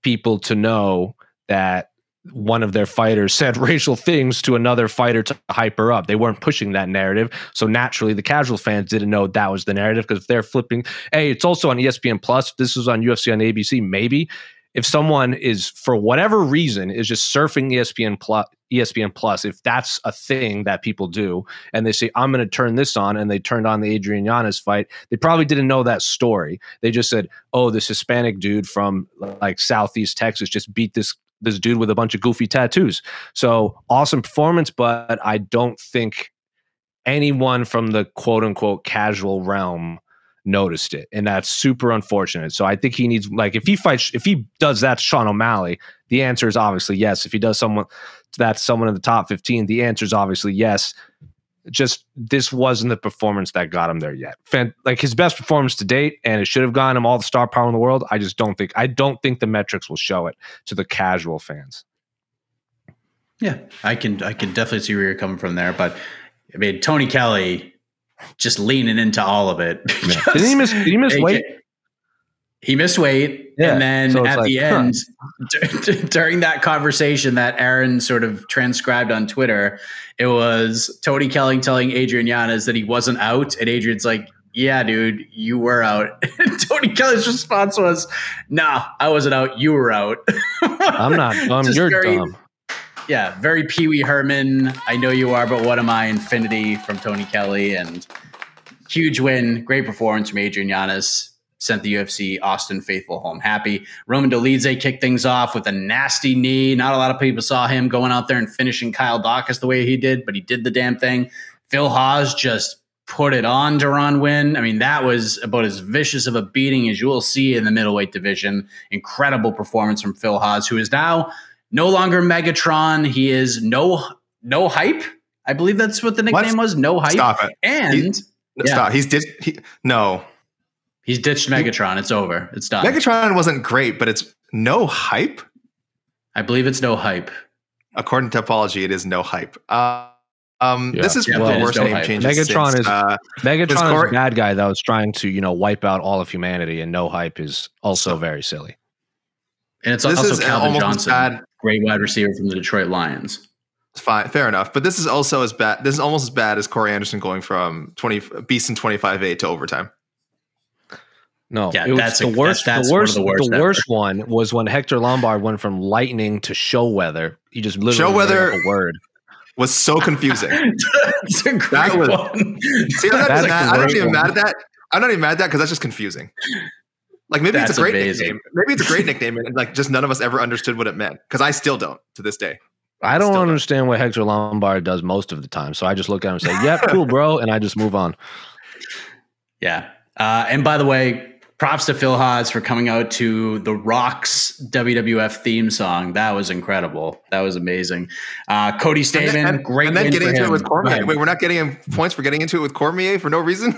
people to know that one of their fighters said racial things to another fighter to hype her up. They weren't pushing that narrative. So naturally, the casual fans didn't know that was the narrative, because they're flipping, hey, it's also on E S P N Plus. This is on U F C on A B C, maybe. If someone is, for whatever reason, is just surfing E S P N Plus, E S P N Plus, if that's a thing that people do, and they say, I'm going to turn this on, and they turned on the Adrian Yanez fight, they probably didn't know that story. They just said, oh, this Hispanic dude from like Southeast Texas just beat this this dude with a bunch of goofy tattoos. So awesome performance, but I don't think anyone from the quote-unquote casual realm noticed it, and that's super unfortunate. So I think he needs, like, if he fights, if he does that Sean O'Malley, the answer is obviously yes. If he does someone that's someone in the top fifteen, the answer is obviously yes. Just this wasn't the performance that got him there yet. Fan, like his best performance to date, and it should have gotten him all the star power in the world. I just don't think I don't think the metrics will show it to the casual fans. Yeah, I can I can definitely see where you're coming from there, but I mean, Tony Kelly just leaning into all of it. Did he miss, did he miss weight? He missed weight. Yeah. And then so at like, the huh. end, d- d- during that conversation that Aaron sort of transcribed on Twitter, it was Tony Kelly telling Adrian Yanez that he wasn't out. And Adrian's like, yeah, dude, you were out. And Tony Kelly's response was, nah, I wasn't out. You were out. I'm not dumb. You're very, dumb. Yeah, very Pee Wee Herman, I know you are, but what am I? Infinity from Tony Kelly, and huge win, great performance from Adrian Yanez. Sent the U F C Austin faithful home happy. Roman Dolidze kicked things off with a nasty knee. Not a lot of people saw him going out there and finishing Kyle Daukaus the way he did, but he did the damn thing. Phil Hawes just put it on Duran Win. I mean, that was about as vicious of a beating as you will see in the middleweight division. Incredible performance from Phil Hawes, who is now no longer Megatron. He is no no hype. I believe that's what the nickname what? was. No hype. Stop it. And he's, yeah. stop. He's ditched. He, no, he's ditched Megatron. He, it's over. It's done. Megatron wasn't great, but it's no hype. I believe it's no hype. According to Topology, it is no hype. Uh, um, yeah. This is yeah, one of the worst no name hype. changes. Megatron since, is uh, Megatron Cor- is a bad guy that was trying to you know wipe out all of humanity, and no hype is also very silly. And it's this also Calvin Johnson, bad, great wide receiver from the Detroit Lions. Fine, fair enough. But this is also as bad. This is almost as bad as Corey Anderson going from twenty beast in twenty five eight to overtime. No, yeah, it that's was the, a, worst, that's, that's the worst. The worst. The worst one was when Hector Lombard went from lightning to show weather. He just literally show weather a word was so confusing. That's a great that was, one. See, that that's mad, I'm not even one. mad at that. I'm not even mad at that because that's just confusing. Like maybe That's it's a great amazing. nickname. Maybe it's a great nickname, and like just none of us ever understood what it meant. Because I still don't to this day. I don't still understand don't. what Hector Lombard does most of the time. So I just look at him and say, "Yep, cool, bro," and I just move on. Yeah. Uh, and by the way, props to Phil Hawes for coming out to The Rock's W W F theme song. That was incredible. That was amazing. Uh, Cody Stamann, and then, great And then getting into him. it with Cormier. Wait, we're not getting him points for getting into it with Cormier for no reason?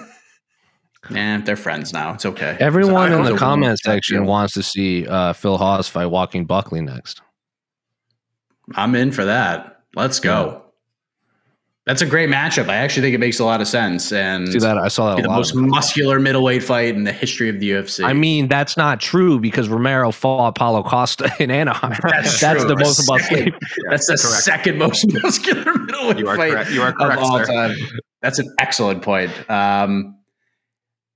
And they're friends now. It's okay. Everyone so, in the comment section yeah. wants to see uh, Phil Hawes fight Joaquin Buckley next. I'm in for that. Let's go. Yeah. That's a great matchup. I actually think it makes a lot of sense. And see that I saw that a the lot most muscular middleweight fight in the history of the U F C. I mean, that's not true because Romero fought Paulo Costa in Anaheim. That's, that's the most muscular. That's the second most muscular middleweight you are fight correct. You are correct, of all sir. time. That's an excellent point. Um,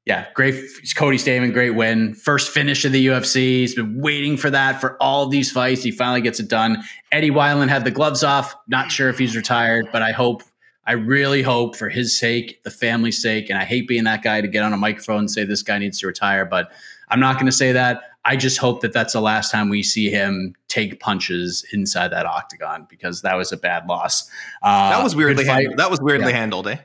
yeah, great. Cody Stamann, great win. First finish of the U F C. He's been waiting for that for all these fights. He finally gets it done. Eddie Weiland had the gloves off. Not sure if he's retired, but I hope. I really hope for his sake, the family's sake, and I hate being that guy to get on a microphone and say this guy needs to retire, but I'm not going to say that. I just hope that that's the last time we see him take punches inside that octagon because that was a bad loss. Uh, that was weirdly handled. That was weirdly yeah. handled. Eh?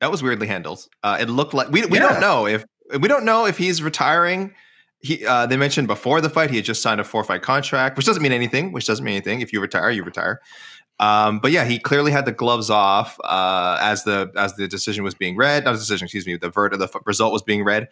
That was weirdly handled. Uh, it looked like we we yeah. don't know if we don't know if he's retiring. He uh, they mentioned before the fight he had just signed a four fight contract, which doesn't mean anything. Which doesn't mean anything. If you retire, you retire. Um, but yeah, he clearly had the gloves off uh, as the as the decision was being read. Not a decision, excuse me. The verdict, the result was being read,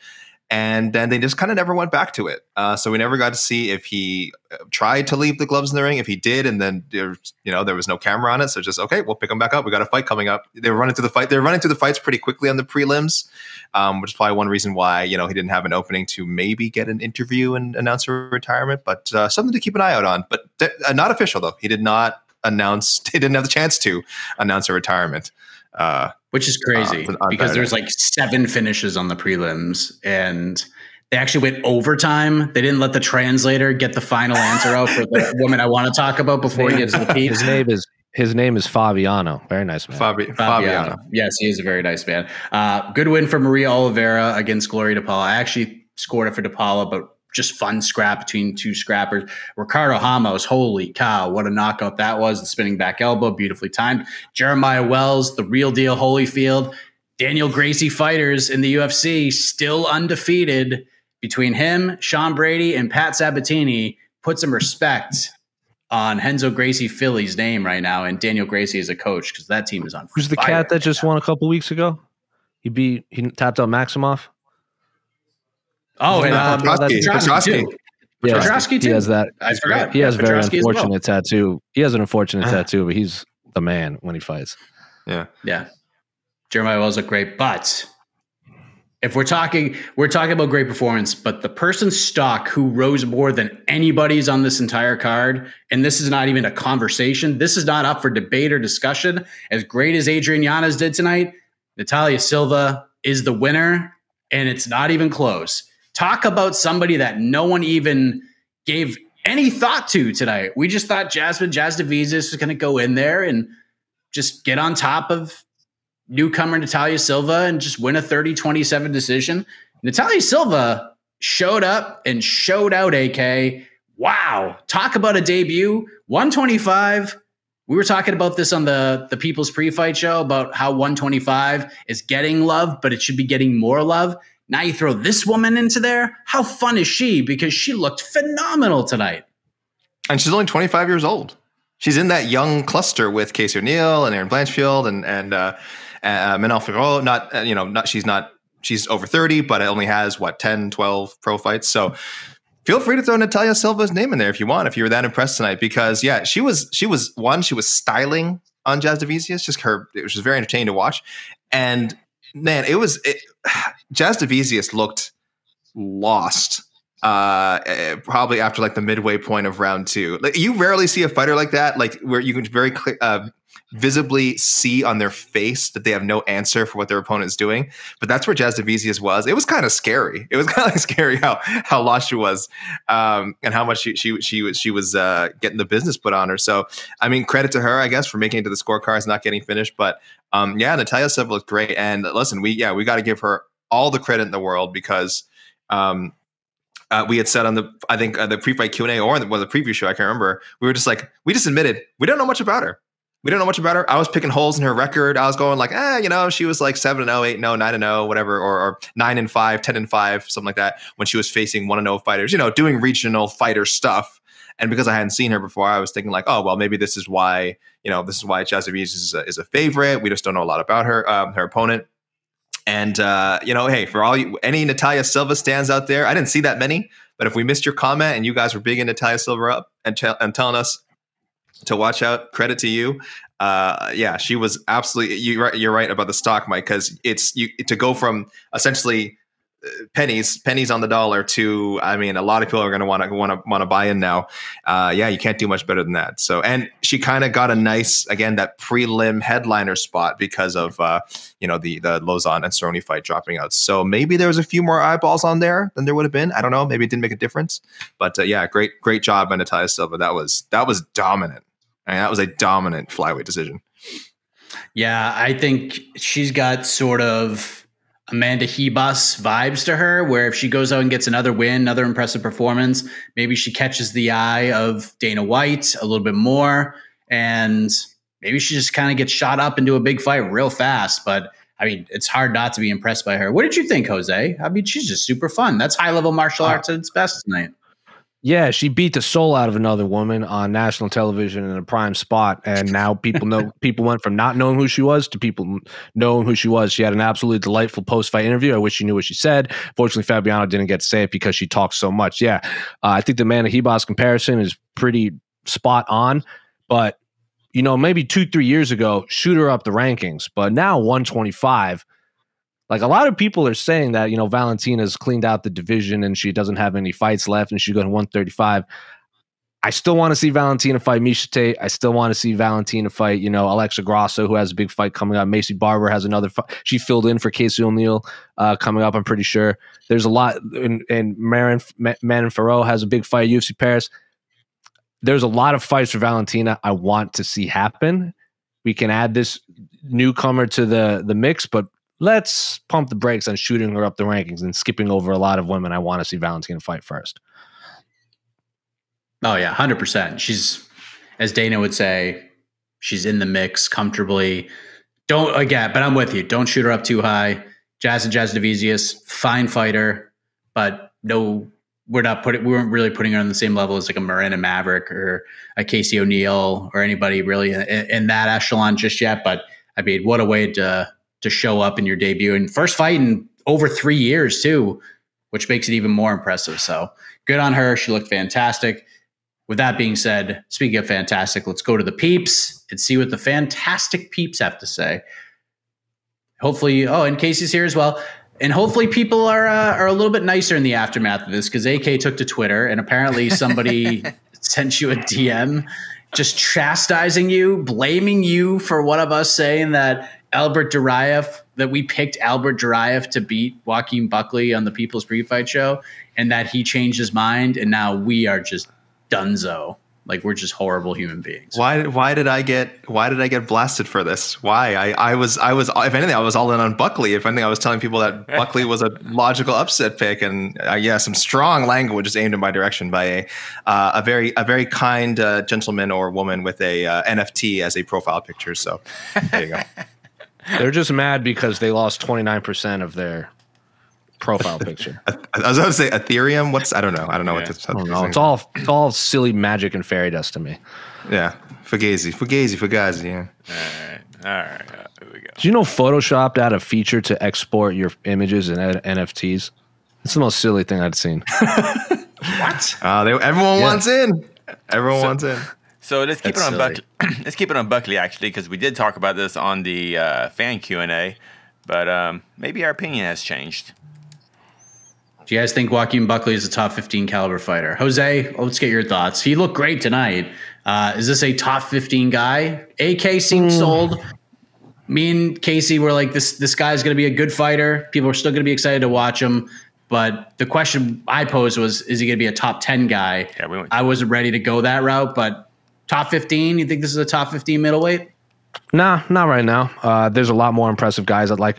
and then they just kind of never went back to it. Uh, so we never got to see if he tried to leave the gloves in the ring, if he did, and then you know there was no camera on it. So just okay, we'll pick them back up. We got a fight coming up. They were running through the fight. They were running through the fights pretty quickly on the prelims, um, which is probably one reason why you know he didn't have an opening to maybe get an interview and announce her retirement. But uh, something to keep an eye out on. But th- uh, not official though. He did not. announced he didn't have the chance to announce a retirement uh which is crazy uh, because there's like seven finishes on the prelims and they actually went overtime. They didn't let the translator get the final answer out for the woman I want to talk about before he gets to the peak. His name is His name is Fabiano. Very nice man. Fabi- Fabiano. Fabiano. Yes, he is a very nice man. Uh good win for Maria Oliveira against Glory DePaula. I actually scored it for DePaula, but just fun scrap between two scrappers. Ricardo Ramos, holy cow, what a knockout that was. The spinning back elbow, beautifully timed. Jeremiah Wells, the real deal Holyfield. Daniel Gracie fighters in the U F C, still undefeated. Between him, Sean Brady, and Pat Sabatini, put some respect on Renzo Gracie Philly's name right now, and Daniel Gracie is a coach because that team is on fire. Who's the cat that right just now. won a couple weeks ago? He beat, he tapped out Maximoff. Oh, and um, Petrosky. Yeah, Petrosky too. He has that. I forgot. He has yeah, very Petrosky unfortunate well. tattoo. He has an unfortunate uh, tattoo, but he's the man when he fights. Yeah, yeah. Jeremiah Wells looked great, but if we're talking, we're talking about great performance. But the person stock who rose more than anybody's on this entire card, and this is not even a conversation. This is not up for debate or discussion. As great as Adrian Yanez did tonight, Natalia Silva is the winner, and it's not even close. Talk about somebody that no one even gave any thought to tonight. We just thought Jasmine Jasudavicius was going to go in there and just get on top of newcomer Natalia Silva and just win a thirty twenty-seven decision. Natalia Silva showed up and showed out, A K. Wow. Talk about a debut. one twenty-five. We were talking about this on the, the People's Pre-Fight Show about how one twenty-five is getting love, but it should be getting more love. Now you throw this woman into there. How fun is she? Because she looked phenomenal tonight. And she's only twenty-five years old. She's in that young cluster with Casey O'Neill and Erin Blanchfield and and uh, uh, Manel Figueroa. Not uh, you know, not she's not she's over thirty, but it only has what ten, twelve pro fights. So feel free to throw Natalia Silva's name in there if you want. If you were that impressed tonight, because yeah, she was she was one. She was styling on Jasudavicius. Just her, it was very entertaining to watch. And man, it was. It, Jasudavicius looked lost uh, probably after like the midway point of round two. Like, you rarely see a fighter like that, like where you can very clear, uh, visibly see on their face that they have no answer for what their opponent is doing. But that's where Jasudavicius was. It was kind of scary. It was kind of like scary how how lost she was um, and how much she she she was she was uh, getting the business put on her. So I mean, credit to her, I guess, for making it to the scorecards, not getting finished. But um, yeah, Natalia Silva looked great. And listen, we yeah we got to give her all the credit in the world because um, uh, we had said on the, I think uh, the pre-fight Q and A or on the, well, the preview show, I can't remember. We were just like, we just admitted we don't know much about her. We don't know much about her. I was picking holes in her record. I was going like, ah, eh, you know, she was like seven and oh, eight and oh, nine and oh, whatever, or, or nine and five, ten and five, something like that, when she was facing one and oh fighters, you know, doing regional fighter stuff. And because I hadn't seen her before, I was thinking like, oh, well, maybe this is why, you know, this is why Jasudavicius is a, is a favorite. We just don't know a lot about her, um, her opponent. And, uh, you know, hey, for all you, any Natalia Silva stands out there, I didn't see that many, but if we missed your comment and you guys were bigging Natalia Silva up and, t- and telling us to watch out, credit to you. Uh, yeah, she was absolutely, you, you're right about the stock, Mike, because it's you to go from essentially pennies, pennies on the dollar to, I mean, a lot of people are going to want to want to want to buy in now. Uh, yeah, you can't do much better than that. So, and she kind of got a nice, again, that prelim headliner spot because of, uh, you know, the, the Lozon and Cerrone fight dropping out. So maybe there was a few more eyeballs on there than there would have been. I don't know. Maybe it didn't make a difference, but uh, yeah, great, great job by Natalia Silva. That was, that was dominant. I mean, that was a dominant flyweight decision. Yeah. I think she's got sort of Amanda Hebus vibes to her, where if she goes out and gets another win, another impressive performance, maybe she catches the eye of Dana White a little bit more, and maybe she just kind of gets shot up into a big fight real fast. But I mean, it's hard not to be impressed by her. What did you think, Jose? I mean, she's just super fun. That's high level martial arts at its best tonight. Yeah, she beat the soul out of another woman on national television in a prime spot, and now people know. People went from not knowing who she was to people knowing who she was. She had an absolutely delightful post-fight interview. I wish she knew what she said. Fortunately, Fabiano didn't get to say it because she talked so much. Yeah, uh, I think the Amanda Hebus comparison is pretty spot on, but you know, maybe two, three years ago, shoot her up the rankings, but now one twenty-five. Like a lot of people are saying that, you know, Valentina's cleaned out the division and she doesn't have any fights left and she's going to one thirty-five. I still want to see Valentina fight Miesha Tate. I still want to see Valentina fight, you know, Alexa Grasso, who has a big fight coming up. Macy Barber has another fight. She filled in for Casey O'Neill uh, coming up, I'm pretty sure. There's a lot. And, and Marin, M- Manon Faro has a big fight at U F C Paris. There's a lot of fights for Valentina I want to see happen. We can add this newcomer to the the mix, but let's pump the brakes on shooting her up the rankings and skipping over a lot of women I want to see Valentina fight first. Oh, yeah, one hundred percent. She's, as Dana would say, she's in the mix comfortably. Don't, again, but I'm with you. Don't shoot her up too high. Jasmine Jasudavicius, fine fighter, but no, we're not putting, we weren't really putting her on the same level as like a Miranda Maverick or a Casey O'Neill or anybody really in, in that echelon just yet. But I mean, what a way to, to show up in your debut and first fight in over three years too, which makes it even more impressive. So good on her. She looked fantastic. With that being said, speaking of fantastic, let's go to the peeps and see what the fantastic peeps have to say. Hopefully. Oh, and Casey's here as well. And hopefully people are, uh, are a little bit nicer in the aftermath of this, because A K took to Twitter and apparently somebody sent you a D M just chastising you, blaming you for one of us saying that Albert Duraev, that we picked Albert Duraev to beat Joaquin Buckley on the People's Pre-Fight Show, and that he changed his mind, and now we are just dunzo. Like, we're just horrible human beings. Why? Why did I get? Why did I get blasted for this? Why? I, I was. I was. If anything, I was all in on Buckley. If anything, I was telling people that Buckley was a logical upset pick, and uh, yeah, some strong language is aimed in my direction by a uh, a very a very kind uh, gentleman or woman with a uh, N F T as a profile picture. So there you go. They're just mad because they lost twenty-nine percent of their profile picture. I was going to say Ethereum. What's I don't know. I don't know yeah. what this is. It's all it's all silly magic and fairy dust to me. Yeah, fugazi, fugazi, fugazi. Yeah. All right, all right. Here we go. Do you know Photoshop had a feature to export your images and N F Ts? It's the most silly thing I'd seen. What? Uh, they, everyone yeah. wants in. Everyone so, wants in. So let's keep That's it on silly. Buckley. Let's keep it on Buckley actually, because we did talk about this on the uh, fan Q and A, but um, maybe our opinion has changed. Do you guys think Joaquin Buckley is a top fifteen caliber fighter? Jose, let's get your thoughts. He looked great tonight. Uh, is this a top fifteen guy? A K seemed mm. sold. Me and Casey were like, this this guy's going to be a good fighter. People are still going to be excited to watch him. But the question I posed was, is he going to be a top ten guy? Yeah, we went I wasn't ready to go that route, but. Top fifteen? You think this is a top fifteen middleweight? Nah, not right now. Uh, there's a lot more impressive guys that like.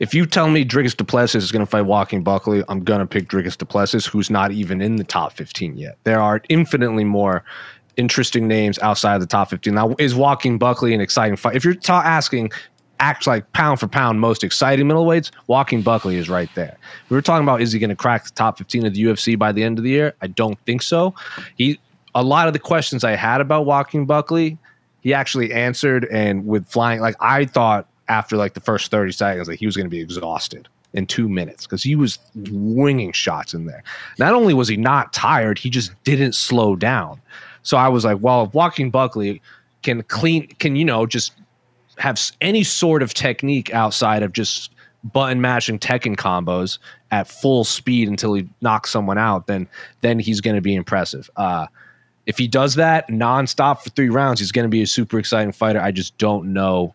If you tell me Dricus du Plessis is going to fight Joaquin Buckley, I'm going to pick Dricus du Plessis, who's not even in the top fifteen yet. There are infinitely more interesting names outside of the top fifteen. Now, is Joaquin Buckley an exciting fight? If you're ta- asking, acts like pound for pound most exciting middleweights, Joaquin Buckley is right there. We were talking about, is he going to crack the top fifteen of the U F C by the end of the year? I don't think so. He, a lot of the questions I had about Joaquin Buckley, he actually answered, and with flying, like I thought after like the first thirty seconds, like he was going to be exhausted in two minutes because he was winging shots in there. Not only was he not tired, he just didn't slow down. So I was like, well, if Joaquin Buckley can clean, can, you know, just have any sort of technique outside of just button mashing Tekken combos at full speed until he knocks someone out, then then he's going to be impressive. Uh, if he does that nonstop for three rounds, he's going to be a super exciting fighter. I just don't know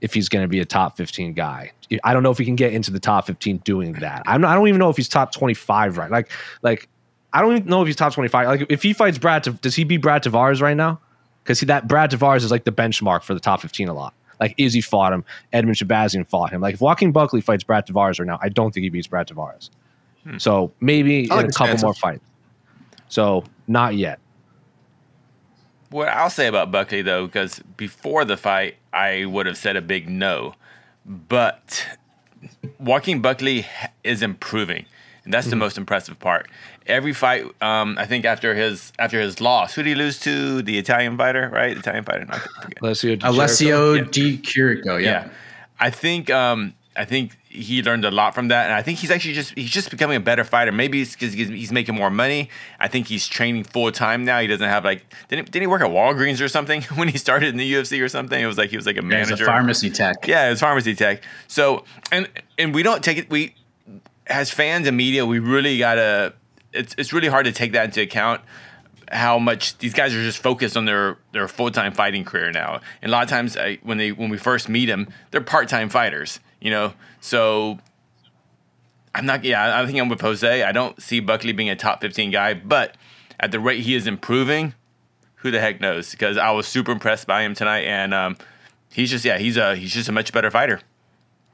if he's going to be a top fifteen guy. I don't know if he can get into the top fifteen doing that. I'm not, I don't even know if he's top twenty-five right. Like, like I don't even know if he's top twenty-five. Like, if he fights Brad, does he beat Brad Tavares right now? Because that Brad Tavares is like the benchmark for the top fifteen a lot. Like Izzy fought him, Edmund Shabazian fought him. Like if Joaquin Buckley fights Brad Tavares right now, I don't think he beats Brad Tavares. Hmm. So maybe like in a couple answer. more fights. So not yet. What I'll say about Buckley though, because before the fight, I would have said a big no, but Joaquin Buckley is improving. And that's mm-hmm. the most impressive part. Every fight, um, I think after his after his loss, who did he lose to? The Italian fighter, right? The Italian fighter, not Alessio. Alessio Di Chirico. Yeah. yeah, I think um, I think he learned a lot from that, and I think he's actually just he's just becoming a better fighter. Maybe it's because he's making more money. I think he's training full time now. He doesn't have like didn't didn't he work at Walgreens or something when he started in the U F C or something? It was like he was like a manager, yeah, a pharmacy tech. Yeah, it was pharmacy tech. So and and we don't take it we. As fans and media, we really gotta. It's it's really hard to take that into account. How much these guys are just focused on their, their full time fighting career now. And a lot of times, I, when they when we first meet them, they're part time fighters. You know, so I'm not. Yeah, I think I'm with Jose. I don't see Buckley being a top fifteen guy, but at the rate he is improving, who the heck knows? Because I was super impressed by him tonight, and um, he's just yeah, he's a he's just a much better fighter.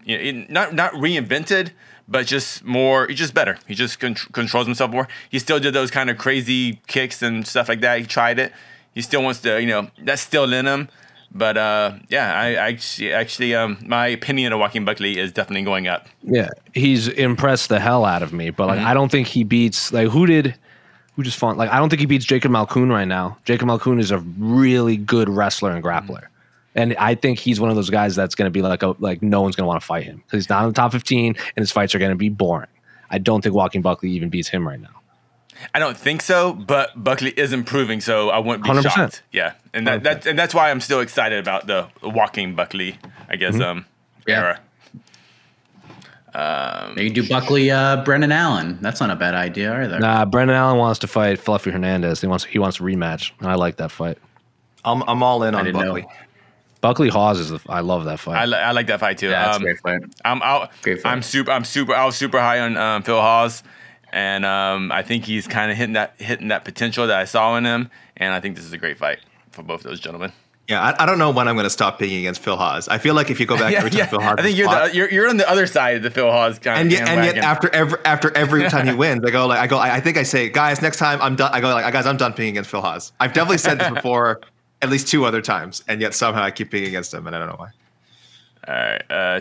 You know, it, not not reinvented. But just more, he's just better. He just con- controls himself more. He still did those kind of crazy kicks and stuff like that. He tried it. He still wants to, you know, that's still in him. But uh, yeah, I, I actually, actually um, my opinion of Joaquin Buckley is definitely going up. Yeah, he's impressed the hell out of me. But like, mm-hmm. I don't think he beats like who did who just fought. Like I don't think he beats Jacob Malkoun right now. Jacob Malkoun is a really good wrestler and grappler. Mm-hmm. And I think he's one of those guys that's going to be like, a, like no one's going to want to fight him because he's not in the top fifteen and his fights are going to be boring. I don't think Joaquin Buckley even beats him right now. I don't think so, but Buckley is improving, so I wouldn't be one hundred percent shocked. Yeah, and that, that and that's why I'm still excited about the Joaquin Buckley, I guess, mm-hmm. um, era. Yeah. Um, they do Buckley, uh, Brendan Allen. That's not a bad idea either. Nah, Brendan Allen wants to fight Fluffy Hernandez. He wants he wants a rematch, and I like that fight. I'm I'm all in on Buckley. Know. Buckley Hawes is the, I love that fight. I, li- I like that fight too. Yeah, that's um, a great fight. I'm out. Great fight. I'm super. I'm super. I was super high on um, Phil Hawes, and um, I think he's kind of hitting that hitting that potential that I saw in him. And I think this is a great fight for both those gentlemen. Yeah, I, I don't know when I'm going to stop picking against Phil Hawes. I feel like if you go back yeah, every time yeah. Phil Hawes, I think you're fought, the, you're you're on the other side of the Phil Hawes kind and of yet, and yet after every after every time he wins, I go like I go I, I think I say guys next time I'm done. I go like guys I'm done picking against Phil Hawes. I've definitely said this before. At least two other times, and yet somehow I keep being against them, and I don't know why. All right. Uh,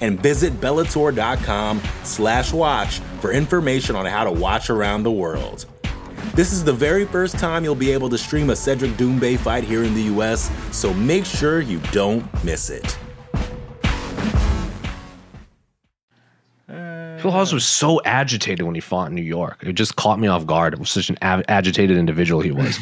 and visit Bellator.com slash watch for information on how to watch around the world. This is the very first time you'll be able to stream a Cedric Doumbé fight here in the U S, so make sure you don't miss it. Phil Hawes was so agitated when he fought in New York. It just caught me off guard. It was such an ag- agitated individual he was.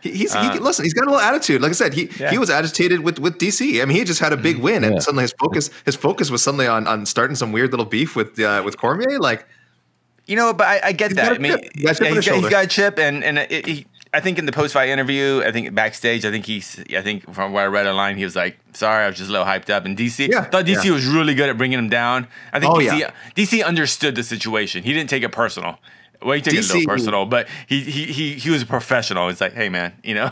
he, he's uh, he, listen. He's got a little attitude. Like I said, he yeah. he was agitated with, with D C. I mean, he just had a big win, and yeah. suddenly his focus his focus was suddenly on on starting some weird little beef with uh, with Cormier. Like You know, but I, I get he's that. I mean, yeah, he's, got, he's got a chip, and and it, he, I think in the post-fight interview, I think backstage, I think he's, I think from what I read online, he was like, "Sorry, I was just a little hyped up." And D C, yeah, I thought D C yeah. was really good at bringing him down. I think oh, D C, yeah. D C understood the situation. He didn't take it personal. Well, he took it a little personal, but he he he he was a professional. It's like, hey, man, you know.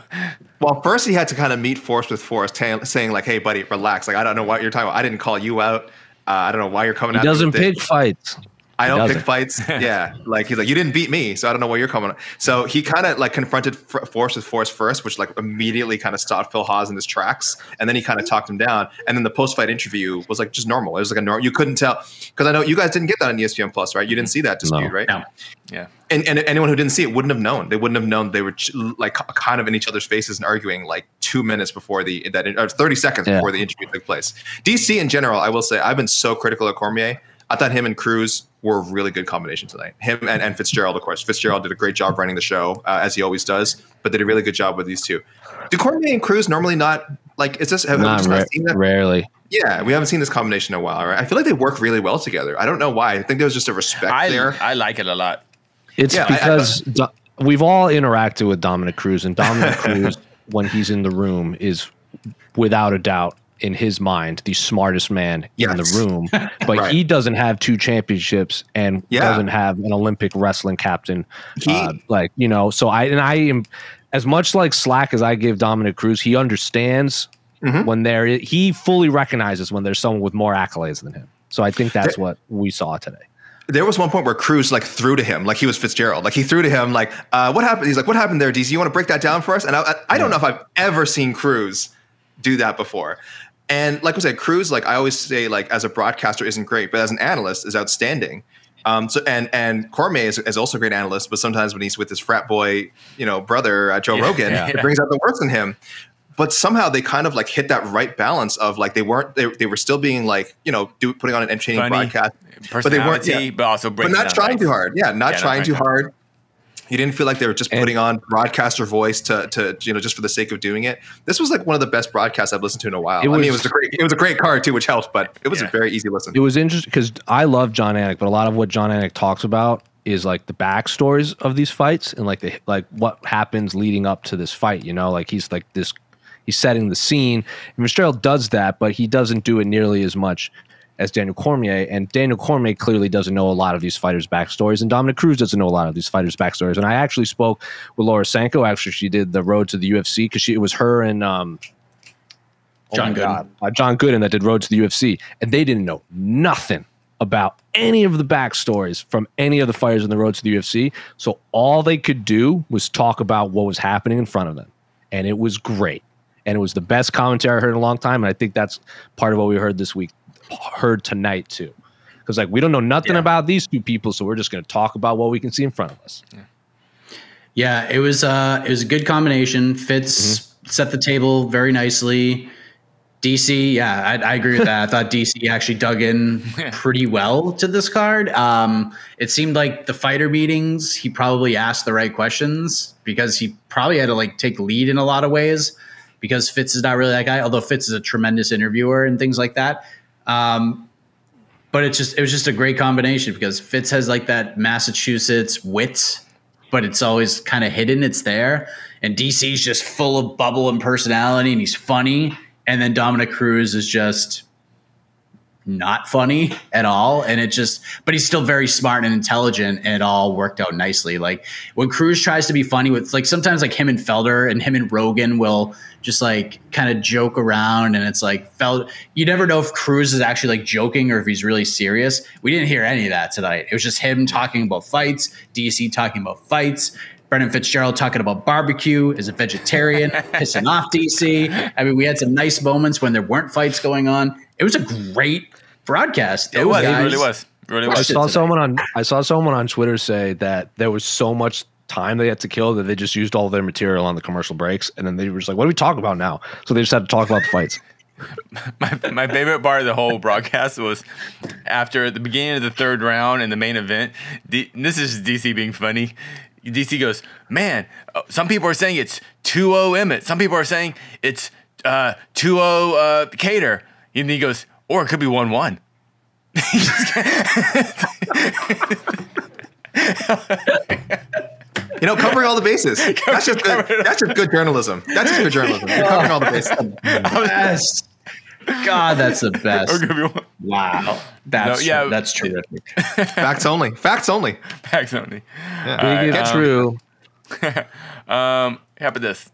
Well, first he had to kind of meet Forrest with Forrest, t- saying like, "Hey, buddy, relax. Like, I don't know what you're talking about. I didn't call you out. Uh, I don't know why you're coming he out." He doesn't pick fights. I don't pick fights. Yeah, like he's like, you didn't beat me, so I don't know where you're coming. So he kind of like confronted F- Forrest with Forrest first, which like immediately kind of stopped Phil Hawes in his tracks, and then he kind of talked him down. And then the post-fight interview was like just normal. It was like a normal. You couldn't tell because I know you guys didn't get that on E S P N Plus, right? You didn't see that dispute, no. right? No. Yeah. And and anyone who didn't see it wouldn't have known. They wouldn't have known they were ch- like kind of in each other's faces and arguing like two minutes before the that or thirty seconds yeah. before the interview took place. D C in general, I will say, I've been so critical of Cormier. I thought him and Cruz were a really good combination tonight. Him and, and Fitzgerald, of course. Fitzgerald did a great job running the show, uh, as he always does, but did a really good job with these two. Do Cormier and Cruz normally not, like, is this, have not we just ra- not seen that? Rarely. Yeah, we haven't seen this combination in a while, right? I feel like they work really well together. I don't know why. I think there was just a respect I, there. I like it a lot. It's yeah, because I, I, Do- we've all interacted with Dominic Cruz, and Dominic Cruz, when he's in the room, is without a doubt, in his mind, the smartest man yes. in the room, but right. he doesn't have two championships and yeah. doesn't have an Olympic wrestling captain. He, uh, like, you know, so I, and I am as much like slack as I give Dominic Cruz, he understands mm-hmm. when there is, he fully recognizes when there's someone with more accolades than him. So I think that's what we saw today. There was one point where Cruz like threw to him, like he was Fitzgerald, like he threw to him, like, uh, what happened? He's like, what happened there, D C? You want to break that down for us? And I, I, I don't yeah. know if I've ever seen Cruz do that before. And like I said, Cruz, like I always say, like as a broadcaster isn't great, but as an analyst is outstanding. Um, so and and Cormier is, is also a great analyst, but sometimes when he's with his frat boy, you know, brother uh, Joe yeah, Rogan, yeah, it yeah. brings out the worst in him. But somehow they kind of like hit that right balance of like they weren't they, they were still being like you know do, putting on an entertaining Funny, broadcast, but they weren't, yeah, but also but not trying life. too hard, yeah, not yeah, trying not too down. hard. You didn't feel like they were just putting on broadcaster voice to, to you know just for the sake of doing it. This was like one of the best broadcasts I've listened to in a while. It was, I mean, it was a great it was a great card too, which helped, but it was yeah. a very easy listen. It was interesting because I love John Anik, but a lot of what John Anik talks about is like the backstories of these fights and like the like what happens leading up to this fight. You know, like he's like this, he's setting the scene. And Fitzgerald does that, but he doesn't do it nearly as much as Daniel Cormier, and Daniel Cormier clearly doesn't know a lot of these fighters' backstories, and Dominic Cruz doesn't know a lot of these fighters' backstories. And I actually spoke with Laura Sanko. Actually, she did the Road to the U F C because she it was her and um, John oh Gooden, God, uh, John Gooden that did Road to the U F C, and they didn't know nothing about any of the backstories from any of the fighters in the Road to the U F C. So all they could do was talk about what was happening in front of them, and it was great, and it was the best commentary I heard in a long time, and I think that's part of what we heard this week. heard tonight too because like we don't know nothing yeah. about these two people, so we're just going to talk about what we can see in front of us. yeah, yeah it was uh it was a good combination. Fitz mm-hmm. set the table very nicely. D C yeah I, I agree with that. I thought D C actually dug in pretty well to this card. Um it seemed like the fighter meetings he probably asked the right questions because he probably had to like take lead in a lot of ways because Fitz is not really that guy, although Fitz is a tremendous interviewer and things like that. Um, but it's just, it was just a great combination because Fitz has like that Massachusetts wit, but it's always kind of hidden. It's there. And D C's just full of bubble and personality and he's funny. And then Dominic Cruz is just not funny at all. And it just, but he's still very smart and intelligent and it all worked out nicely. Like when Cruz tries to be funny with like, sometimes like him and Felder and him and Rogan will just like kind of joke around and it's like Felder, you never know if Cruz is actually like joking or if he's really serious. We didn't hear any of that tonight. It was just him talking about fights, D C talking about fights, Brendan Fitzgerald talking about barbecue as a vegetarian, pissing off D C. I mean, we had some nice moments when there weren't fights going on. It was a great broadcast. It was. It really was. It really was. I saw someone on. I saw someone on Twitter say that there was so much time they had to kill that they just used all their material on the commercial breaks, and then they were just like, "What do we talk about now?" So they just had to talk about the fights. my my favorite part of the whole broadcast was after the beginning of the third round in the main event. D, this is D C being funny. D C goes, man, some people are saying it's two oh Emmett. Some people are saying it's uh, two oh uh, Cater. And he goes, or it could be one one. You know, covering all the bases. That's just good, that's just good journalism. That's just good journalism. You're covering all the bases. Yes. God, that's the best. Wow. That's no, yeah. that's terrific. Facts only. Facts only. Facts only. Yeah. Big right, true. Um, um, how about this?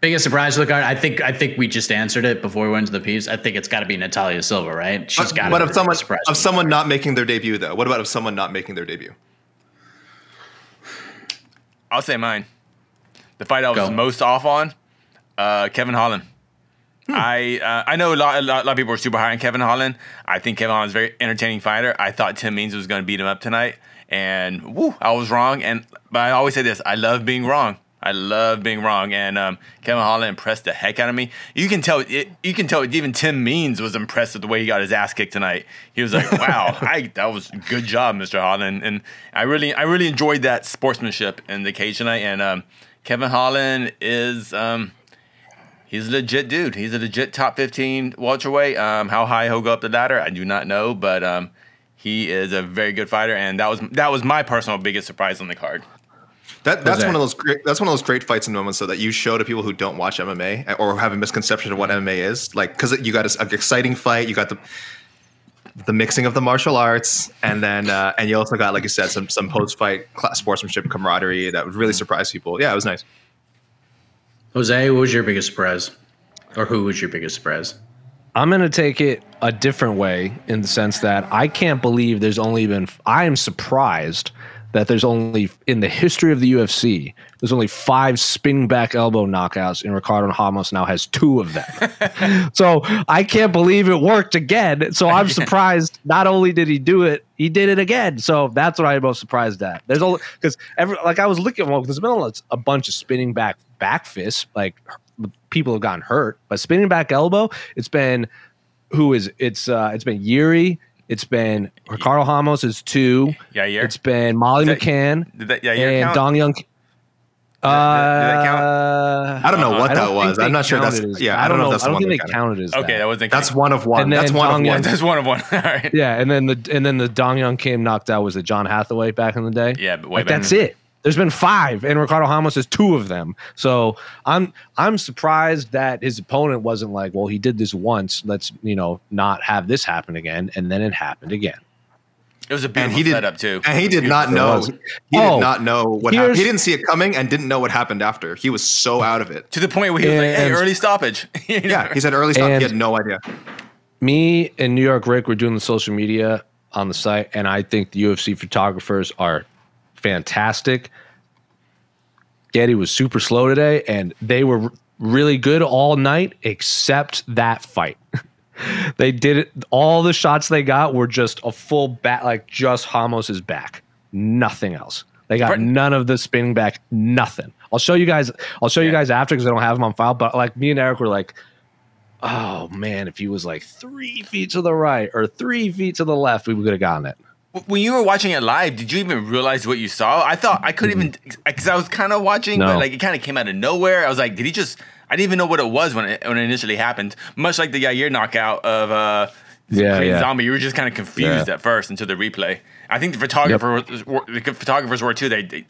Biggest surprise look, I think I think we just answered it before we went to the piece. I think it's got to be Natalia Silva, right? She's got to be. But if someone of someone not making their debut though. What about if someone not making their debut? I'll say mine. The fight I was Go. most off on, uh, Kevin Holland. Hmm. I uh, I know a lot, a lot a lot of people were super high on Kevin Holland. I think Kevin Holland's a very entertaining fighter. I thought Tim Means was going to beat him up tonight, and woo, I was wrong. And but I always say this: I love being wrong. I love being wrong, and um, Kevin Holland impressed the heck out of me. You can tell, it, you can tell, even Tim Means was impressed with the way he got his ass kicked tonight. He was like, "Wow, I, that was good job, Mister Holland." And I really, I really enjoyed that sportsmanship in the cage tonight. And um, Kevin Holland is, um, he's a legit dude. He's a legit top fifteen welterweight. Um, how high he'll go up the ladder, I do not know, but um, he is a very good fighter. And that was that was my personal biggest surprise on the card. That that's Jose. one of those great that's one of those great fights and moments so that you show to people who don't watch M M A or have a misconception of what M M A is, like, because you got an exciting fight, you got the the mixing of the martial arts, and then uh, and you also got, like you said, some some post fight sportsmanship, camaraderie that would really surprise people. Yeah, it was nice. Jose, what was your biggest surprise, or who was your biggest surprise? I'm going to take it a different way in the sense that I can't believe there's only been I am surprised. that there's only, in the history of the U F C, there's only five spinning back elbow knockouts, and Ricardo Ramos now has two of them. So I can't believe it worked again. So I'm surprised not only did he do it, he did it again. So that's what I'm most surprised at. There's all, because every, like I was looking, well, there's been a bunch of spinning back back fists, like people have gotten hurt, but spinning back elbow, it's been, who is, it's uh, it's been Yuri, it's been Ricardo Ramos is two. Yeah, yeah. It's been Molly that, McCann did that, yeah, and count? Dong Young. Uh, did, did that count? I don't know uh, what don't that was. I'm not sure. That's as, yeah. I don't, I don't know. If that's I don't the think one they counted, counted as okay. That, that wasn't. That's one of one. That's one Dong of one. Young, that's one of one. All right. Yeah, and then the and then the Dong Young Kim knocked out was the John Hathaway back in the day. Yeah, but like, that's it. There's been five, and Ricardo Ramos is two of them. So I'm I'm surprised that his opponent wasn't like, well, he did this once. Let's you know not have this happen again. And then it happened again. It was a beautiful setup too. And he did not know. He did not know what happened. He didn't see it coming and didn't know what happened after. He was so out of it to the point where he was like, "Hey, early stoppage." Yeah, he said early stoppage. He had no idea. Me and New York Rick were doing the social media on the site, and I think the U F C photographers are fantastic. Getty was super slow today, and they were really good all night except that fight. They did it. All the shots they got were just a full back, like just Hamos's back, nothing else. They got Britain. none of the spinning back, nothing. I'll show you guys. I'll show yeah. you guys after because I don't have them on file. But like me and Eric were like, oh man, if he was like three feet to the right or three feet to the left, we would have gotten it. When you were watching it live, did you even realize what you saw? I thought I couldn't even, because I was kind of watching, no. but like it kind of came out of nowhere. I was like, did he just? I didn't even know what it was when it when it initially happened. Much like the Yair knockout of uh, yeah, yeah. Zombie, you were just kind of confused yeah. at first until the replay. I think the photographer yep. were, the photographers were too. They they,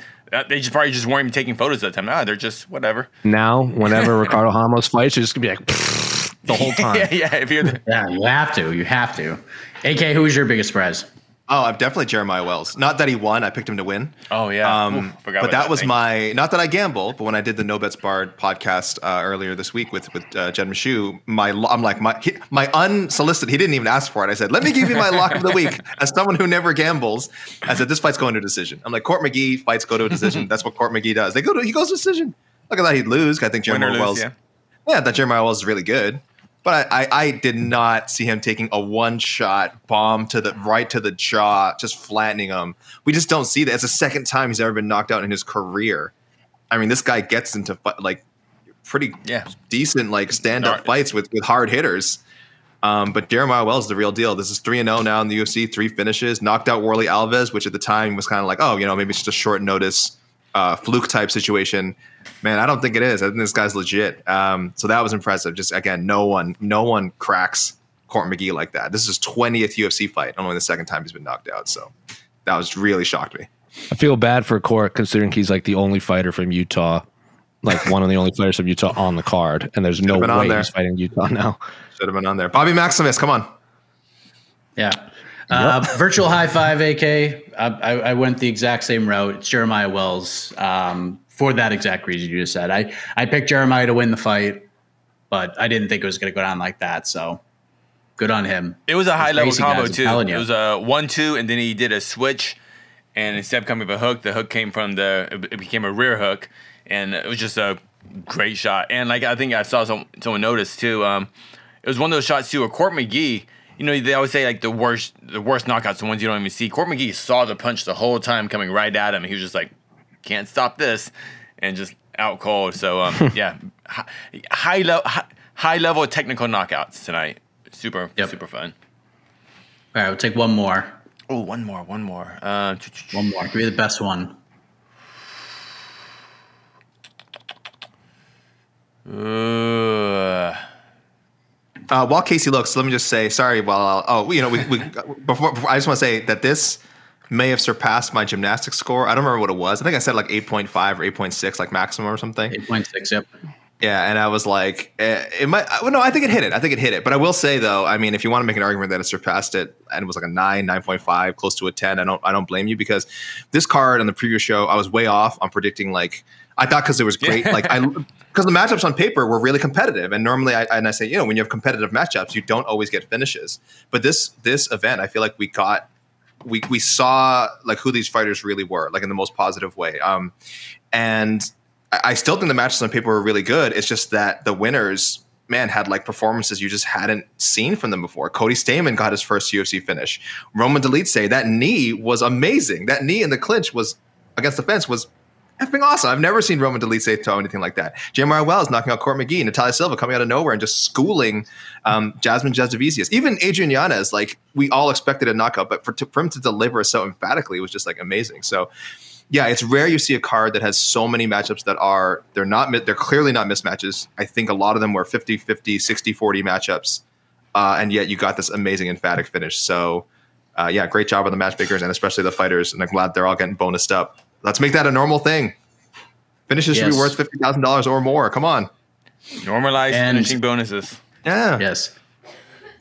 they just probably just weren't even taking photos at the time. No, they're just whatever. Now, whenever Ricardo Ramos fights, you're just gonna be like the whole time. yeah, yeah. If you're the- yeah, you have to, you have to. A K, who was your biggest surprise? Oh, I'm definitely Jeremiah Wells. Not that he won. I picked him to win. Oh, yeah. Um, Ooh, but that, that was thing. my – not that I gamble, but when I did the No Bets Barred podcast uh, earlier this week with with uh, Jed Meshew, my I'm like my he, my unsolicited – he didn't even ask for it. I said, let me give you my lock of the week as someone who never gambles. I said, this fight's going to a decision. I'm like, Court McGee fights go to a decision. That's what Court McGee does. They go to – he goes to a decision. Look at that. He'd lose. I think Jeremiah lose, Wells yeah. – yeah, that Jeremiah Wells is really good. But I, I, I did not see him taking a one-shot bomb to the right to the jaw, just flattening him. We just don't see that. It's the second time he's ever been knocked out in his career. I mean, this guy gets into like pretty yeah. decent like stand-up right. fights with, with hard hitters. Um, but Jeremiah Wells is the real deal. This is three and oh now in the U F C, three finishes. Knocked out Worley Alves, which at the time was kind of like, oh, you know, maybe it's just a short-notice uh, fluke-type situation. Man, I don't think it is. I think this guy's legit. Um, so that was impressive. Just again, no one, no one cracks Court McGee like that. This is his twentieth U F C fight, only the second time he's been knocked out. So that was really shocked me. I feel bad for Court considering he's like the only fighter from Utah, like one of the only fighters from Utah on the card, and there's Should no way there. He's fighting Utah now. Should have been on there. Bobby Maximus, come on. Yeah. Uh, yep. Virtual high five, A K. I, I, I went the exact same route. It's Jeremiah Wells um, for that exact reason you just said. I, I picked Jeremiah to win the fight, but I didn't think it was going to go down like that, so good on him. It was a high-level combo, guys, too. It was a one two, and then he did a switch, and instead of coming with a hook, the hook came from the – it became a rear hook, and it was just a great shot. And, like, I think I saw some, someone notice, too, um, it was one of those shots, too, where Court McGee – you know, they always say, like, the worst the worst knockouts are the ones you don't even see. Court McGee saw the punch the whole time coming right at him. He was just like, can't stop this, and just out cold. So, um, yeah, high, high, lo- high, high level technical knockouts tonight. Super, yep. super fun. All right, we'll take one more. Oh, one more, one more. Uh, one more. Give me the best one. Uh... Uh, while Casey looks, let me just say, sorry, while I'll, oh, you know, we, we before, before I just want to say that this may have surpassed my gymnastics score. I don't remember what it was. I think I said like eight point five or eight point six, like maximum or something. eight point six, yep. Yeah, and I was like, eh, it might, well, no, I think it hit it. I think it hit it. But I will say, though, I mean, if you want to make an argument that it surpassed it and it was like a nine, nine point five, close to a ten, I don't, I don't blame you, because this card on the previous show, I was way off on predicting, like, I thought because it was great, like I, because the matchups on paper were really competitive, and normally I and I say, you know, when you have competitive matchups, you don't always get finishes. But this this event, I feel like we got, we we saw like who these fighters really were, like in the most positive way. Um, and I, I still think the matchups on paper were really good. It's just that the winners, man, had like performances you just hadn't seen from them before. Cody Stamann got his first U F C finish. Roman Dolidze, that knee was amazing. That knee in the clinch was against the fence was. Been awesome. I've never seen Roman Dolidze throw anything like that. Jeremiah Wells knocking out Court McGee, Natalia Silva coming out of nowhere and just schooling um, Jasmine Jasudavicius. Even Adrian Yanez, like we all expected a knockout, but for, to, for him to deliver so emphatically was just like amazing. So, yeah, it's rare you see a card that has so many matchups that are they're not they're clearly not mismatches. I think a lot of them were fifty fifty, sixty forty matchups, uh, and yet you got this amazing emphatic finish. So, uh, yeah, great job on the matchmakers and especially the fighters, and I'm glad they're all getting bonused up. Let's make that a normal thing. Finishes yes. should be worth fifty thousand dollars or more. Come on. Normalize and, finishing bonuses. Yeah. Yes.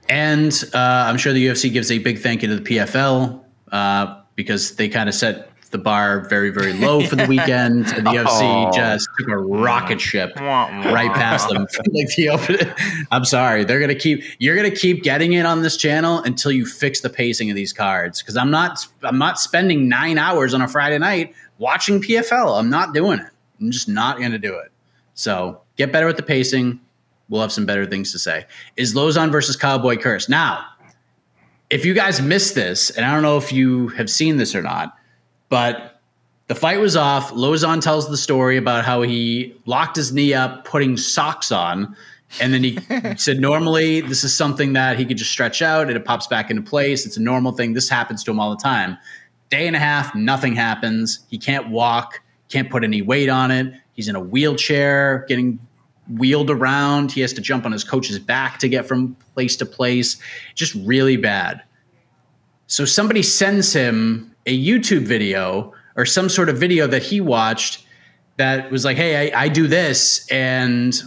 And uh, I'm sure the U F C gives a big thank you to the P F L uh, because they kind of set the bar very, very low for the weekend. And the U F C just took a rocket ship right past them. Like the open- I'm sorry. They're going to keep, you're going to keep getting it on this channel until you fix the pacing of these cards. Cause I'm not, I'm not spending nine hours on a Friday night watching P F L. I'm not doing it. I'm just not going to do it. So get better with the pacing. We'll have some better things to say. Is Lozon versus Cowboy Curse. Now, if you guys missed this, and I don't know if you have seen this or not, but the fight was off. Lozon tells the story about how he locked his knee up, putting socks on. And then he said, normally this is something that he could just stretch out and it pops back into place. It's a normal thing. This happens to him all the time. Day and a half, nothing happens. He can't walk, can't put any weight on it. He's in a wheelchair, getting wheeled around. He has to jump on his coach's back to get from place to place. Just really bad. So somebody sends him a YouTube video or some sort of video that he watched that was like, hey, I, I do this and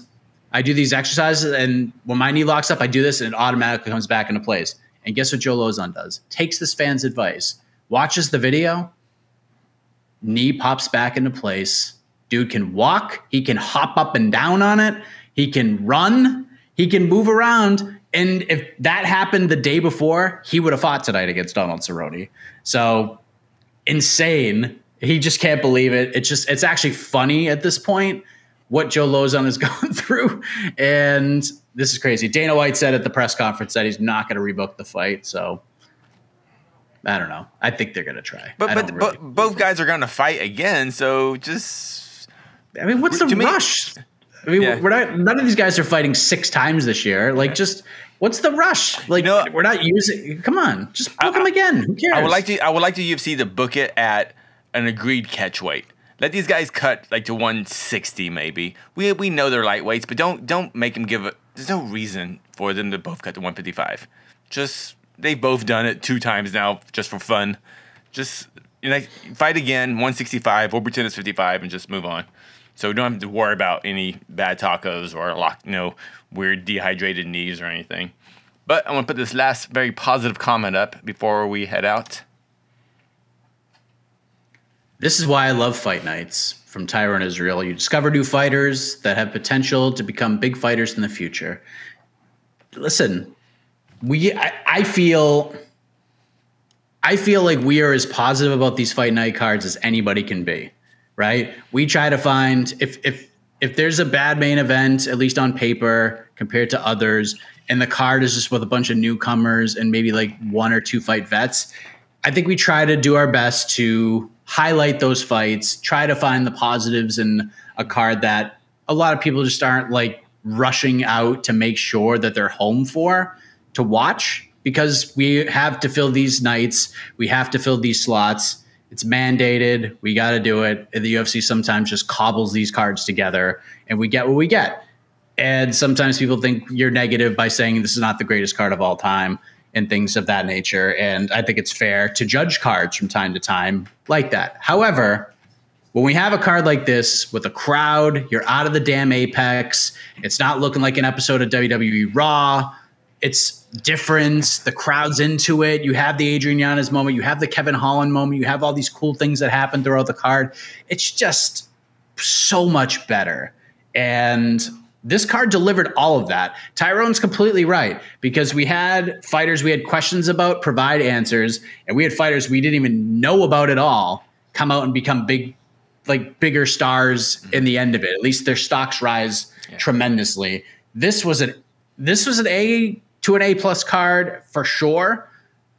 I do these exercises. And when my knee locks up, I do this and it automatically comes back into place. And guess what Joe Lozon does? Takes this fan's advice, watches the video, knee pops back into place. Dude can walk. He can hop up and down on it. He can run. He can move around. And if that happened the day before, he would have fought tonight against Donald Cerrone. So, insane. He just can't believe it. It's just, it's actually funny at this point what Joe Lozon has gone through. And this is crazy. Dana White said at the press conference that he's not going to rebook the fight. So I don't know. I think they're going to try. But, but, really but both guys are going to fight again. So just, I mean, what's the rush? Me? I mean, yeah. we're not, none of these guys are fighting six times this year. Like just, what's the rush? Like, you know, we're not using. Come on, just book I, them again. Who cares? I would like to. I would like the U F C to book it at an agreed catch weight. Let these guys cut like to one sixty, maybe. We we know they're lightweights, but don't don't make them give. A, there's no reason for them to both cut to one fifty-five. Just, they've both done it two times now just for fun. Just, you know, fight again, one sixty-five, we'll pretend it's fifty-five and just move on. So we don't have to worry about any bad tacos or lock, you know, weird dehydrated knees or anything. But I want to put this last very positive comment up before we head out. This is why I love fight nights. From Tyron Israel, you discover new fighters that have potential to become big fighters in the future. Listen, we I, I feel I feel like we are as positive about these fight night cards as anybody can be, right? We try to find if if if there's a bad main event, at least on paper, compared to others, and the card is just with a bunch of newcomers and maybe like one or two fight vets, I think we try to do our best to highlight those fights, try to find the positives in a card that a lot of people just aren't like rushing out to make sure that they're home for to watch, because we have to fill these nights. We have to fill these slots. It's mandated. We got to do it. And the U F C sometimes just cobbles these cards together and we get what we get. And sometimes people think you're negative by saying this is not the greatest card of all time and things of that nature. And I think it's fair to judge cards from time to time like that. However, when we have a card like this with a crowd, you're out of the damn Apex. It's not looking like an episode of W W E Raw. It's different. The crowd's into it. You have the Adrian Yanez moment. You have the Kevin Holland moment. You have all these cool things that happen throughout the card. It's just so much better. And this card delivered all of that. Tyrone's completely right, because we had fighters we had questions about provide answers, and we had fighters we didn't even know about at all come out and become big, like bigger stars mm-hmm. in the end of it. At least their stocks rise yeah. tremendously. This was an this was an A to an A plus card for sure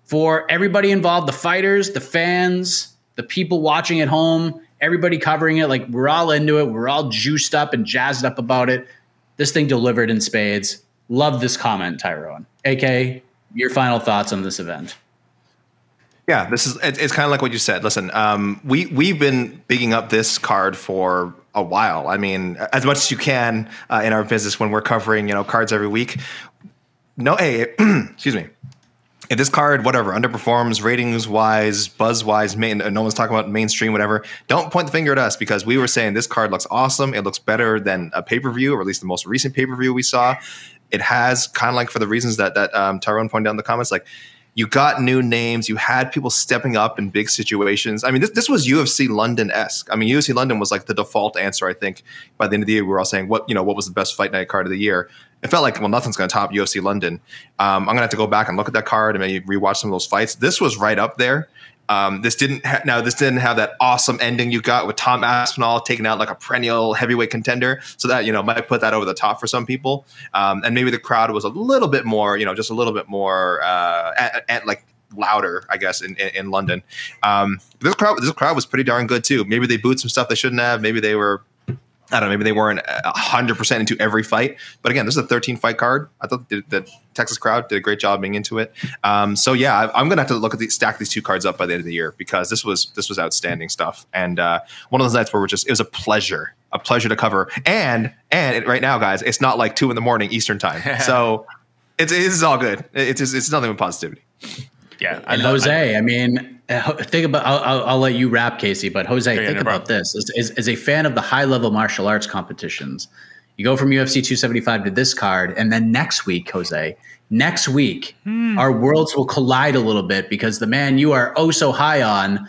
for everybody involved, the fighters, the fans, the people watching at home, everybody covering it. Like, we're all into it. We're all juiced up and jazzed up about it. This thing delivered in spades. Love this comment, Tyrone. A K, your final thoughts on this event. Yeah, this is it, it's kind of like what you said. Listen, um, we, we've been bigging up this card for a while. I mean, as much as you can uh, in our business when we're covering, you know, cards every week. No, hey, excuse me. If this card, whatever, underperforms ratings-wise, buzz-wise, main, no one's talking about mainstream, whatever, don't point the finger at us, because we were saying this card looks awesome. It looks better than a pay-per-view, or at least the most recent pay-per-view we saw. It has, kind of like for the reasons that, that um, Tyrone pointed out in the comments, like, you got new names. You had people stepping up in big situations. I mean, this this was U F C London-esque. I mean, U F C London was like the default answer, I think. By the end of the year, we were all saying, what, you know, what was the best fight night card of the year? It felt like, well, nothing's going to top U F C London. Um, I'm going to have to go back and look at that card and maybe rewatch some of those fights. This was right up there. Um, this didn't ha- now this didn't have that awesome ending you got with Tom Aspinall taking out like a perennial heavyweight contender, so that, you know, might put that over the top for some people, um, and maybe the crowd was a little bit more, you know, just a little bit more uh, at, at like louder, I guess, in, in, in London. Um, this crowd this crowd was pretty darn good too. Maybe they booed some stuff they shouldn't have. Maybe they were. I don't know, maybe they weren't one hundred percent into every fight. But again, this is a thirteen-fight card. I thought the, the Texas crowd did a great job being into it. Um, so, yeah, I, I'm going to have to look at the, stack these two cards up by the end of the year, because this was this was outstanding stuff. And uh, one of those nights where we're just – it was a pleasure, a pleasure to cover. And and it, right now, guys, it's not like two in the morning Eastern time. So it's, it's all good. It's, it's nothing but positivity. Yeah, and I, Jose, I, I mean, think about. I'll, I'll, I'll let you wrap, Casey. But Jose, yeah, think no about problem. this: as, as, as a fan of the high-level martial arts competitions, you go from U F C two seventy-five to this card, and then next week, Jose, next week, hmm. our worlds will collide a little bit, because the man you are oh so high on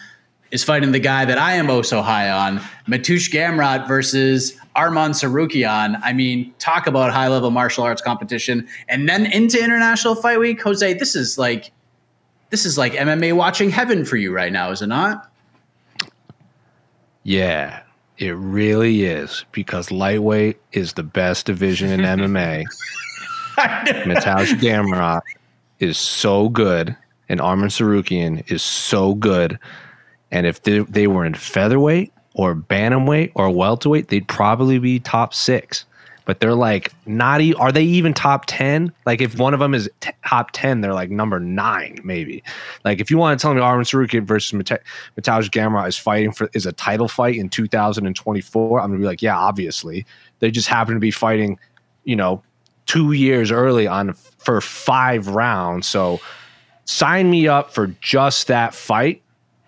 is fighting the guy that I am oh so high on, Mateusz Gamrot versus Arman Tsarukyan. I mean, talk about high-level martial arts competition, and then into International Fight Week, Jose. This is like. This is like M M A watching heaven for you right now, is it not? Yeah, it really is, because lightweight is the best division in M M A. Mateusz Gamrot is so good, and Arman Tsarukyan is so good. And if they, they were in featherweight or bantamweight or welterweight, they'd probably be top six. But they're like not e- are they even top ten? Like, if one of them is t- top ten, they're like number nine, maybe. Like, if you want to tell me Arman Tsarukyan versus Mate- Mateusz Gamrot is fighting for is a title fight in two thousand twenty-four, I'm gonna be like, yeah, obviously. They just happen to be fighting, you know, two years early on for five rounds. So sign me up for just that fight,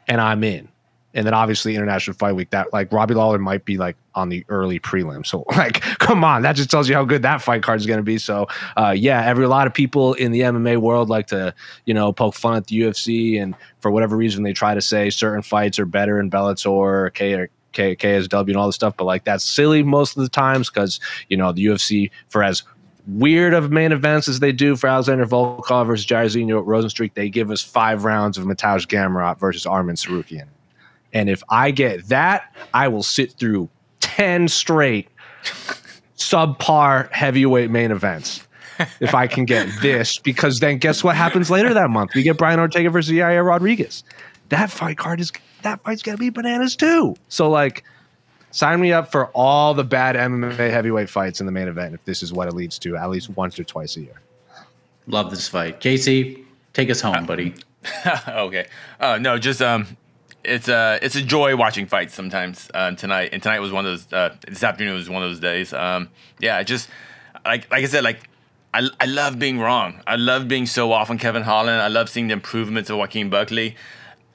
and I'm in. And then obviously International Fight Week, that like Robbie Lawler might be like on the early prelim. So like, come on, that just tells you how good that fight card is going to be. So uh, yeah, every a lot of people in the M M A world like to, you know, poke fun at the U F C, and for whatever reason they try to say certain fights are better in Bellator, K or K, K S W, and all this stuff. But like that's silly most of the times because, you know, the U F C, for as weird of main events as they do for Alexander Volkov versus Jairzinho at Rosenstreich, they give us five rounds of Mateusz Gamrot versus Arman Tsarukyan. And if I get that, I will sit through ten straight subpar heavyweight main events if I can get this. Because then guess what happens later that month? We get Brian Ortega versus Yair Rodriguez. That fight card is that fight's gonna be bananas too. So like, sign me up for all the bad M M A heavyweight fights in the main event if this is what it leads to at least once or twice a year. Love this fight, Casey. Take us home, uh, buddy. okay. Oh uh, no, just um. It's a it's a joy watching fights sometimes. Um, tonight and tonight was one of those. Uh, this afternoon was one of those days. Um, yeah, just like like I said, like I I love being wrong. I love being so off on Kevin Holland. I love seeing the improvements of Joaquin Buckley.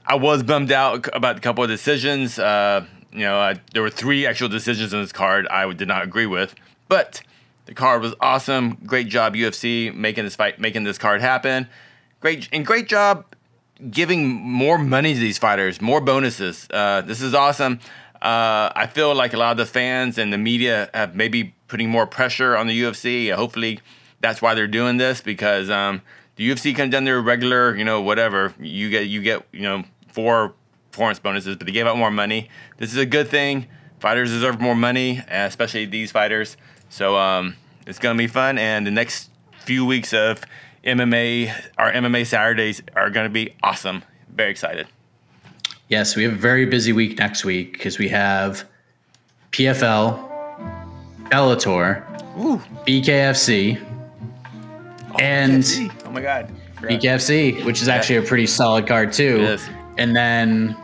I was bummed out about a couple of decisions. Uh, you know, I, there were three actual decisions in this card I did not agree with, but the card was awesome. Great job, U F C, making this fight, making this card happen. Great and great job. Giving more money to these fighters, more bonuses. Uh, this is awesome. Uh, I feel like a lot of the fans and the media have maybe putting more pressure on the U F C. Hopefully, that's why they're doing this, because um, the U F C comes down their regular, you know, whatever you get, you get, you know, four performance bonuses, but they gave out more money. This is a good thing. Fighters deserve more money, especially these fighters. So um, it's gonna be fun, and the next few weeks of M M A, our M M A Saturdays are going to be awesome. Very excited. Yes, we have a very busy week next week because we have P F L, Bellator, Ooh. B K F C, oh, and B K F C. Oh my God, B K F C, which is yeah. actually a pretty solid card too. It is. And then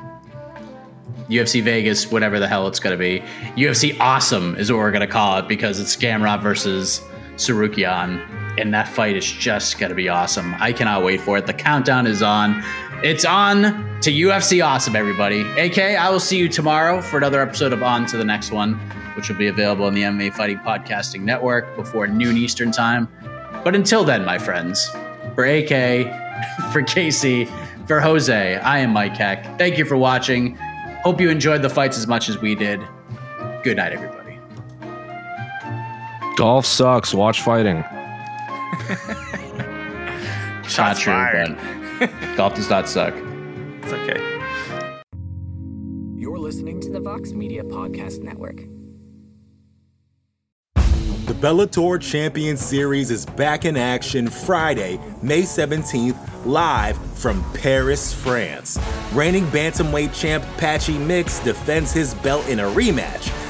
U F C Vegas, whatever the hell it's going to be. U F C Awesome is what we're going to call it because it's Gamrot versus Tsarukyan. And that fight is just going to be awesome. I cannot wait for it. The countdown is on. It's on to U F C Awesome, everybody. A K, I will see you tomorrow for another episode of On to the Next One, which will be available on the M M A Fighting Podcasting Network before noon Eastern time. But until then, my friends, for A K, for Casey, for Jose, I am Mike Keck. Thank you for watching. Hope you enjoyed the fights as much as we did. Good night, everybody. Golf sucks. Watch fighting. It's not true, Ben. Golf does not suck. It's okay. You're listening to the Vox Media Podcast Network. The Bellator Champions Series is back in action Friday, May seventeenth, live from Paris, France. Reigning bantamweight champ Patchy Mix defends his belt in a rematch